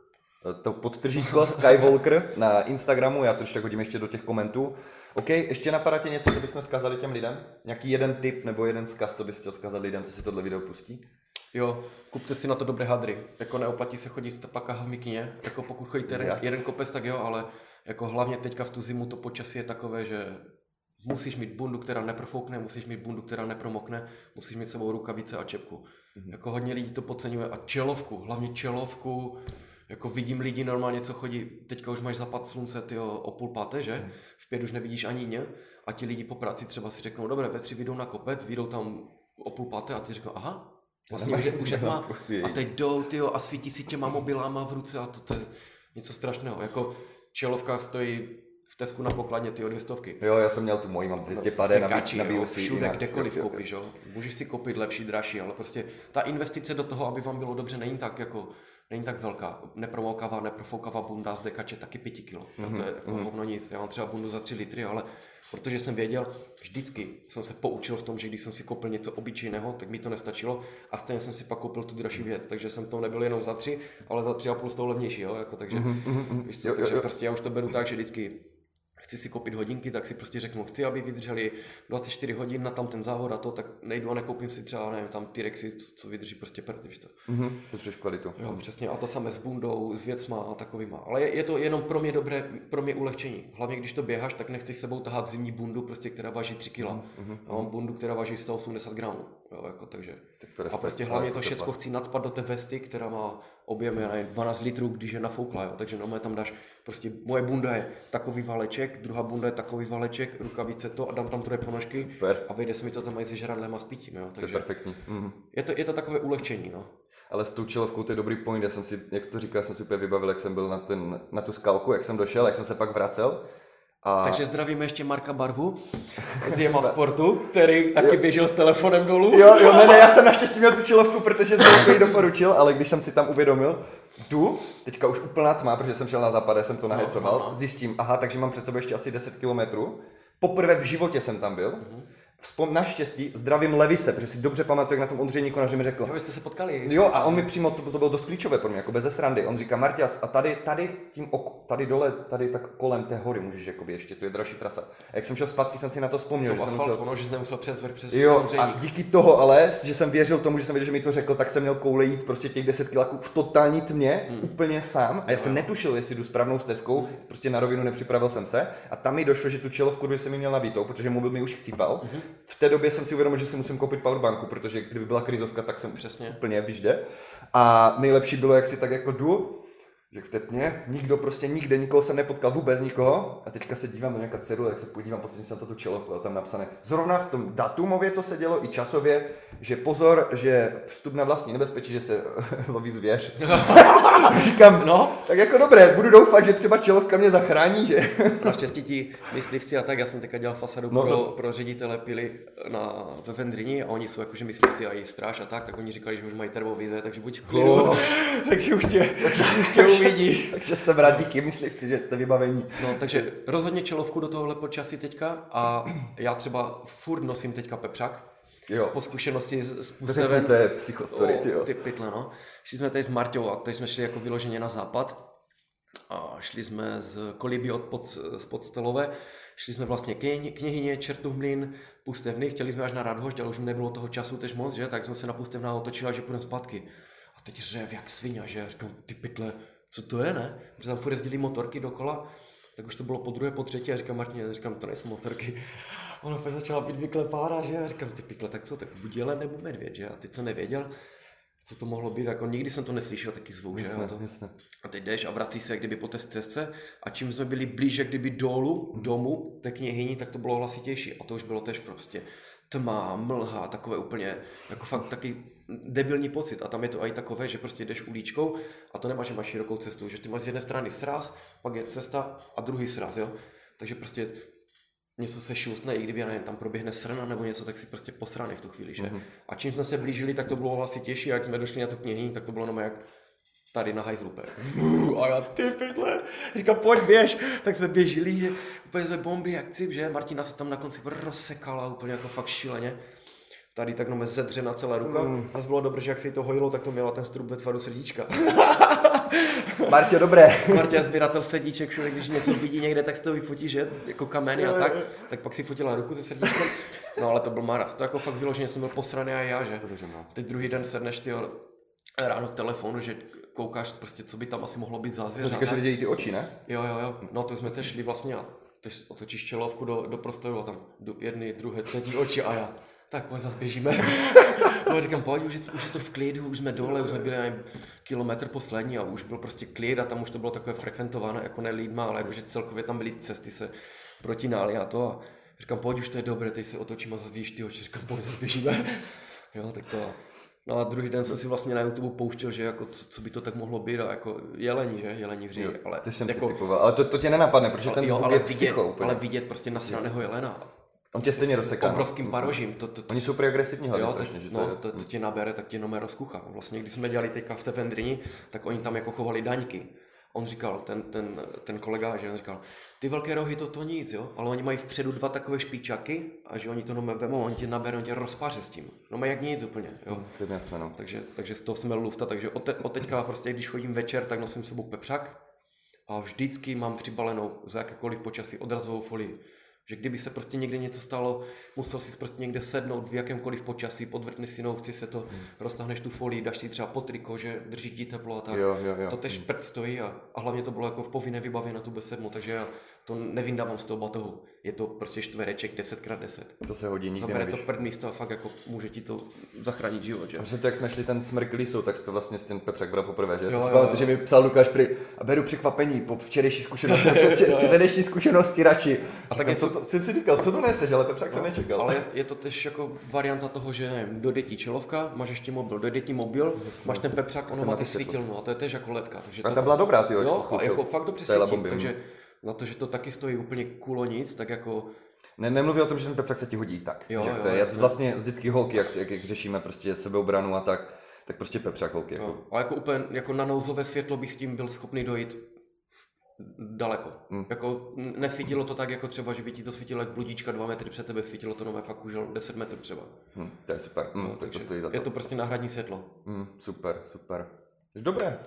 to podtržítko Skywalker na Instagramu, já to ještě hodím ještě do těch komentů. OK, ještě napadá tě něco, co bychom zkazali těm lidem? Nějaký jeden tip nebo jeden zkaz, co bys chtěl zkazat lidem, co si tohle video pustí? Jo, kupte si na to dobré hadry, jako neoplatí se chodit ta paka v mikině, jako pokud chodíte jeden, jeden kopec, tak jo, ale jako hlavně teďka v tu zimu to počasí je takové, že musíš mít bundu, která neprofoukne, musíš mít bundu, která nepromokne, musíš mít sebou rukavice a čepku. Mm-hmm. Jako hodně lidí to podceňuje a čelovku, hlavně čelovku, jako vidím lidi normálně, co chodí, teďka už máš zapad slunce, tyjo, o půl páté, že? Mm-hmm. V pět už nevidíš ani ně a ti lidi po práci třeba si řeknou, dobré, ve tři vyjdou na kopec, vyjdou tam o půl páté a ty řeknou, aha. Vlastně už, už jak má, a teď jdou, tyjo, a svítí si těma mobilama v ruce a to, to je něco strašného, jako čelovka stojí v Tesku na pokladně, tyjo, dvě stovky. Jo, já jsem měl tu moji, mám dvě stě padé na nabíju si. Všude, kdekoliv koupíš, jo, můžeš si koupit lepší, dražší, ale prostě ta investice do toho, aby vám bylo dobře, není tak jako, není tak velká, nepromoukavá, neprofoukavá bunda z dekače, taky pěti kilo, mm-hmm. to je jako mm-hmm. hovno nic, já mám třeba bundu za tři litry, ale protože jsem věděl, vždycky jsem se poučil v tom, že když jsem si koupil něco obyčejného, tak mi to nestačilo a stejně jsem si pak koupil tu dražší věc, takže jsem to nebyl jenom za tři, ale za tři a půl z toho levnější, jo, jako takže, mm-hmm. víš co, jo, takže jo, jo. Prostě já už to beru tak, že vždycky chci si koupit hodinky, tak si prostě řeknu, chci, aby vydrželi dvacet čtyři hodin na tam ten závod a to, tak nejdu a nekoupím si třeba, nevím, tam T-Rexy, co vydrží prostě prd, víš co. Mhm, potřebuješ kvalitu. Jo, mm. přesně, a to samé s bundou, s věcma a takovýma, ale je, je to jenom pro mě dobré, pro mě ulehčení, hlavně když to běháš, tak nechceš sebou tahat zimní bundu, prostě, která váží tři kila, mm-hmm. a mám bundu, která váží sto osmdesát gramů, jo, jako takže. Tak a prostě hlavně to všecko chci nadspat do té vesty, která má objem je dvanáct litrů, když je nafoukla, jo. Takže normálně tam dáš, prostě moje bunda je takový valeček, druhá bunda je takový valeček, rukavice to a dám tam troje ponožky. Super. A vyjde se mi to tam i se žradlem a s pitím, jo. Takže to je perfektní. Mm-hmm. Je to, je to takové ulehčení, no. Ale s tou čelovkou to je dobrý point, já jsem si, jak jsi to říkal, jsem si úplně vybavil, jak jsem byl na, ten, na tu skalku, jak jsem došel, jak jsem se pak vracel. A... Takže zdravíme ještě Marka Barvu z Jema Sportu, který taky běžel s telefonem dolů. Jo, jo, ne, ne, já jsem naštěstí měl tu čilovku, protože jsem ji doporučil, ale když jsem si tam uvědomil, jdu, teďka už úplná tma, protože jsem šel na západe, jsem to nahecoval, zjistím, aha, takže mám před sebou ještě asi deset kilometrů. Poprvé v životě jsem tam byl. Vzpom, naštěstí zdravím Levise, protože si dobře pamatuju, jak na tom Ondřeji Konaři mi řekl. Jo, jste se potkali. Jo, a on mi přímo, to, to bylo dost klíčové pro mě, jako bez srandy. On říká, Marťas, a tady, tady, tím ok, tady dole, tady tak kolem té hory můžeš jakoby ještě, to je dražší trasa. A jak jsem šel zpátky, jsem si na to vzpomněl. To asfalt, musel... ono, že jsem nemusel přes vrch, přes Ondřejník. Jo, a díky toho ale, že jsem věřil tomu, že jsem věděl, že mi to řekl, tak jsem měl koule jít prostě těch deset kiláků v totální tmě, hmm. úplně sám. A já jsem netušil, jestli jdu správnou stezkou, hmm. prostě na rovinu, nepřipravil jsem se. A tam mi došlo, že tu čelovku jsem mi měl nabitou, protože mobil mi už chcípal. Hmm. V té době jsem si uvědomil, že si musím koupit powerbanku, protože kdyby byla krizovka, tak jsem přesně úplně vyžde. A nejlepší bylo, jak si tak jako jdu, že v Tetně nikdo prostě nikde, nikoho jsem nepotkal, vůbec nikoho. A teďka se dívám do nějaká cedule, tak se podívám, posledně jsem na tu čelovku a tam napsané. Zrovna v tom datumově to se dělo i časově, že pozor, že vstup na vlastní nebezpečí, že se loví zvěř. Říkám, no, tak jako dobré, budu doufat, že třeba čelovka mě zachrání, že? Naštěstí ti myslivci a tak, já jsem teďka dělal fasadu no, pro, pro ředitele pily na, ve Fendrini a oni jsou jakože myslivci a i stráž a tak, tak oni říkali, že už mají termovize, takže buď v klidu, no. takže už tě, takže, už tě uvidí. Takže jsem rád, díky myslivci, že jste vybavení. No, takže rozhodně čelovku do tohohle počasí teďka a já třeba furt nosím teďka pepřák. Jo. Po zkušenosti z Pusteven. To je psychostory, ty jo. Ty pytle, no. Šli jsme tady s Marťou a teď jsme šli jako vyloženě na západ. A šli jsme z Kolíby od pod, z Podstelové. Šli jsme vlastně k knihyně, Čertův mlýn, Pustevny. Chtěli jsme až na Radhošť, ale už nebylo toho času tež moc, že? Tak jsme se na Pustevná otočili, že půjdeme zpátky. A teď řev jak svině, že? Říkám, ty pytle, co to je, ne? Protože tam furt jezdili motorky dokola. Tak už to bylo po druhé, po třetí a říkám Martině, říkám, to nejsou motorky. Ona fakt začala být vyklepána, že? A říkám, ty pytle, tak co, tak buď jelen nebo medvěd, že? A teď jsem nevěděl, co to mohlo být, jako nikdy jsem to neslyšel taky zvuk, že? A, to... a teď jdeš a vrací se, jak kdyby po té stezce a čím jsme byli blíže, kdyby dolů, domů, té knihyni, tak to bylo hlasitější a to už bylo tež prostě tma, mlha, takové úplně, jako fakt taky debilní pocit a tam je to aj takové, že prostě jdeš uličkou a to nemáš, že máš širokou cestu, že ty máš z jedné strany sraz, pak je cesta a druhý sraz, jo? Takže prostě něco se šustne, i kdyby, já nevím, tam proběhne srna nebo něco, tak si prostě posraný v tu chvíli, že? Mm-hmm. A čím jsme se blížili, tak to bylo hlasitější a jak jsme došli na tu knihy, tak to bylo jenom jak tady na hajzlupe. A já, ty pytle, říkám, pojď běž, tak jsme běžili, že? Úplně jsme bomby jak cip, že? Martina se tam na konci rozsekala úplně jako fakt šíleně. Tady tak nome zedře na celá ruka mm. a bylo dobré, že jak se jí to hojilo, tak to měla ten strup ve tvaru srdíčka. Martě, dobré. Martě, sběratel srdíček, všude, když něco vidí někde, tak se to vyfotí, že? Jako kameny a tak. Tak pak si fotila ruku ze srdíčkem. No ale to byl maraz. To jako fakt vyloženě jsem byl posraný a já, že? Teď druhý den sedneš ty ráno k telefonu, že koukáš prostě, co by tam asi mohlo být za zvěř. Co říkáš, že vidějí ty oči, ne? Jo, jo, jo. No to jsme teď šli vlastně a teď otočíš čelovku do, do prostoru a tam jedny, druhé, třetí oči a já. Tak pojď, zase běžíme. No, říkám, pojď, už je, už je to v klidu, už jsme dole, už jsme byli na kilometr poslední a už byl prostě klid a tam už to bylo takové frekventováno, jako ne lidma, ale jakože celkově tam byly cesty se protinály a to. A říkám, pojď, už to je dobré, teď se otočím a zase víš ty oči, říkám, pojď, zase běžíme. Jo, tak to. No a druhý den jsem si vlastně na YouTube pouštěl, že jako co, co by to tak mohlo být, a jako jelení, že jelení v říji, ale to jsem jako, si typoval, ale to, to tě nenapadne, protože ten zvuk je psycho úplně. Ale vidět prostě nasraného jelena. On tě stejně rozseká. S obrovským parožím. To, to, to, oni jsou prý agresivní hlavně strašně, že to no, je... to, to tě nabere, tak tě nomé rozkucha. Vlastně, když jsme dělali teďka v té Fendrini, tak oni tam jako chovali daňky. On říkal, ten, ten, ten kolega, že on říkal, ty velké rohy to, to nic, jo, ale oni mají vpředu dva takové špičáky a že oni to nomé vemou, oni tě naberou, oni tě rozpaře s tím. No mají jak nic úplně, jo. To je jasné, no. Takže, takže z toho smel lufta, takže od, te, od teďka prostě, když chodím večer, tak nosím s sebou pepřák a vždycky mám přibalenou za jakékoliv počasí odrazovou folii. Že kdyby se prostě někde něco stalo, musel si prostě někde sednout v jakémkoliv počasí, podvrtneš si nohou, chci se to, hmm. roztáhneš tu folii, dáš si třeba pod triko, že drží ti teplo a tak. Jo, jo, jo. To tež prd stojí a, a hlavně to bylo jako v povinné vybavě na tu bé sedm, takže já to nevindávám z toho batohu. Je to prostě čtvereček deset krát deset. To se hodí nikdy zabere nevíš. To prd místo a fakt jako může ti to zachránit život, že? Protože to jak jsme šli ten Smrk Lysou, tak jsi to vlastně s tím pepřák bral poprvé, že? Jo, to jo, spále, jo. To, že mi psal Lukáš prý, a beru překvapení po včerejší zkušenosti, včerejší zkušenosti radši. A tak jsem to... si říkal, co doneseš, ale pepřák no, jsem nečekal. Ale je to tež jako varianta toho, že nevím, do dětí čelovka, máš ještě mobil, do dětí mobil, vlastně. Máš ten pepřák, ono má ty svítilnu a to je tež jako letka. Takže ta byla dobrá, ty jo, jako fakt dobře svítí, takže na to, že to taky stojí úplně kulo nic, tak jako... Ne, nemluví o tom, že ten pepřák se ti hodí tak. Jo, že jo, to je, já vlastně vždycky holky, jak, jak, jak řešíme prostě sebeobranu a tak, tak prostě pepřák holky. Jako. A jako úplně jako na nouzové světlo bych s tím byl schopný dojít daleko. Hmm. Jako nesvítilo to tak, jako třeba, že by ti to svítilo jak bludíčka dva metry před tebe, svítilo to nové fakt už deset metrů třeba. Hmm, to je super, hmm, no, tak takže to stojí za to. Je to prostě náhradní světlo. Hmm, super, super. Jsi dobré.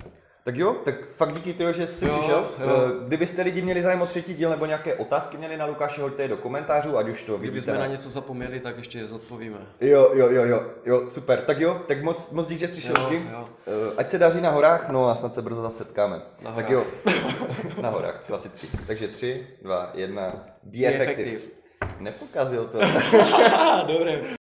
Tak jo, tak fakt díky tyjo, že jsi jo, přišel. Jo. Kdybyste lidi měli zájem o třetí díl nebo nějaké otázky měli na Lukáše, hoďte je do komentářů, ať už to vidíte. Kdybychom na něco zapomněli, tak ještě je zodpovíme. Jo, jo, jo, jo, jo, super. Tak jo, tak moc, moc dík, že jsi přišel. Jo, jo. Ať se daří na horách, no a snad se brzo zase setkáme. Na tak jo, na horách, klasicky. Takže tři, dva, jedna, be, be effective. Nepokazil to. Dobré.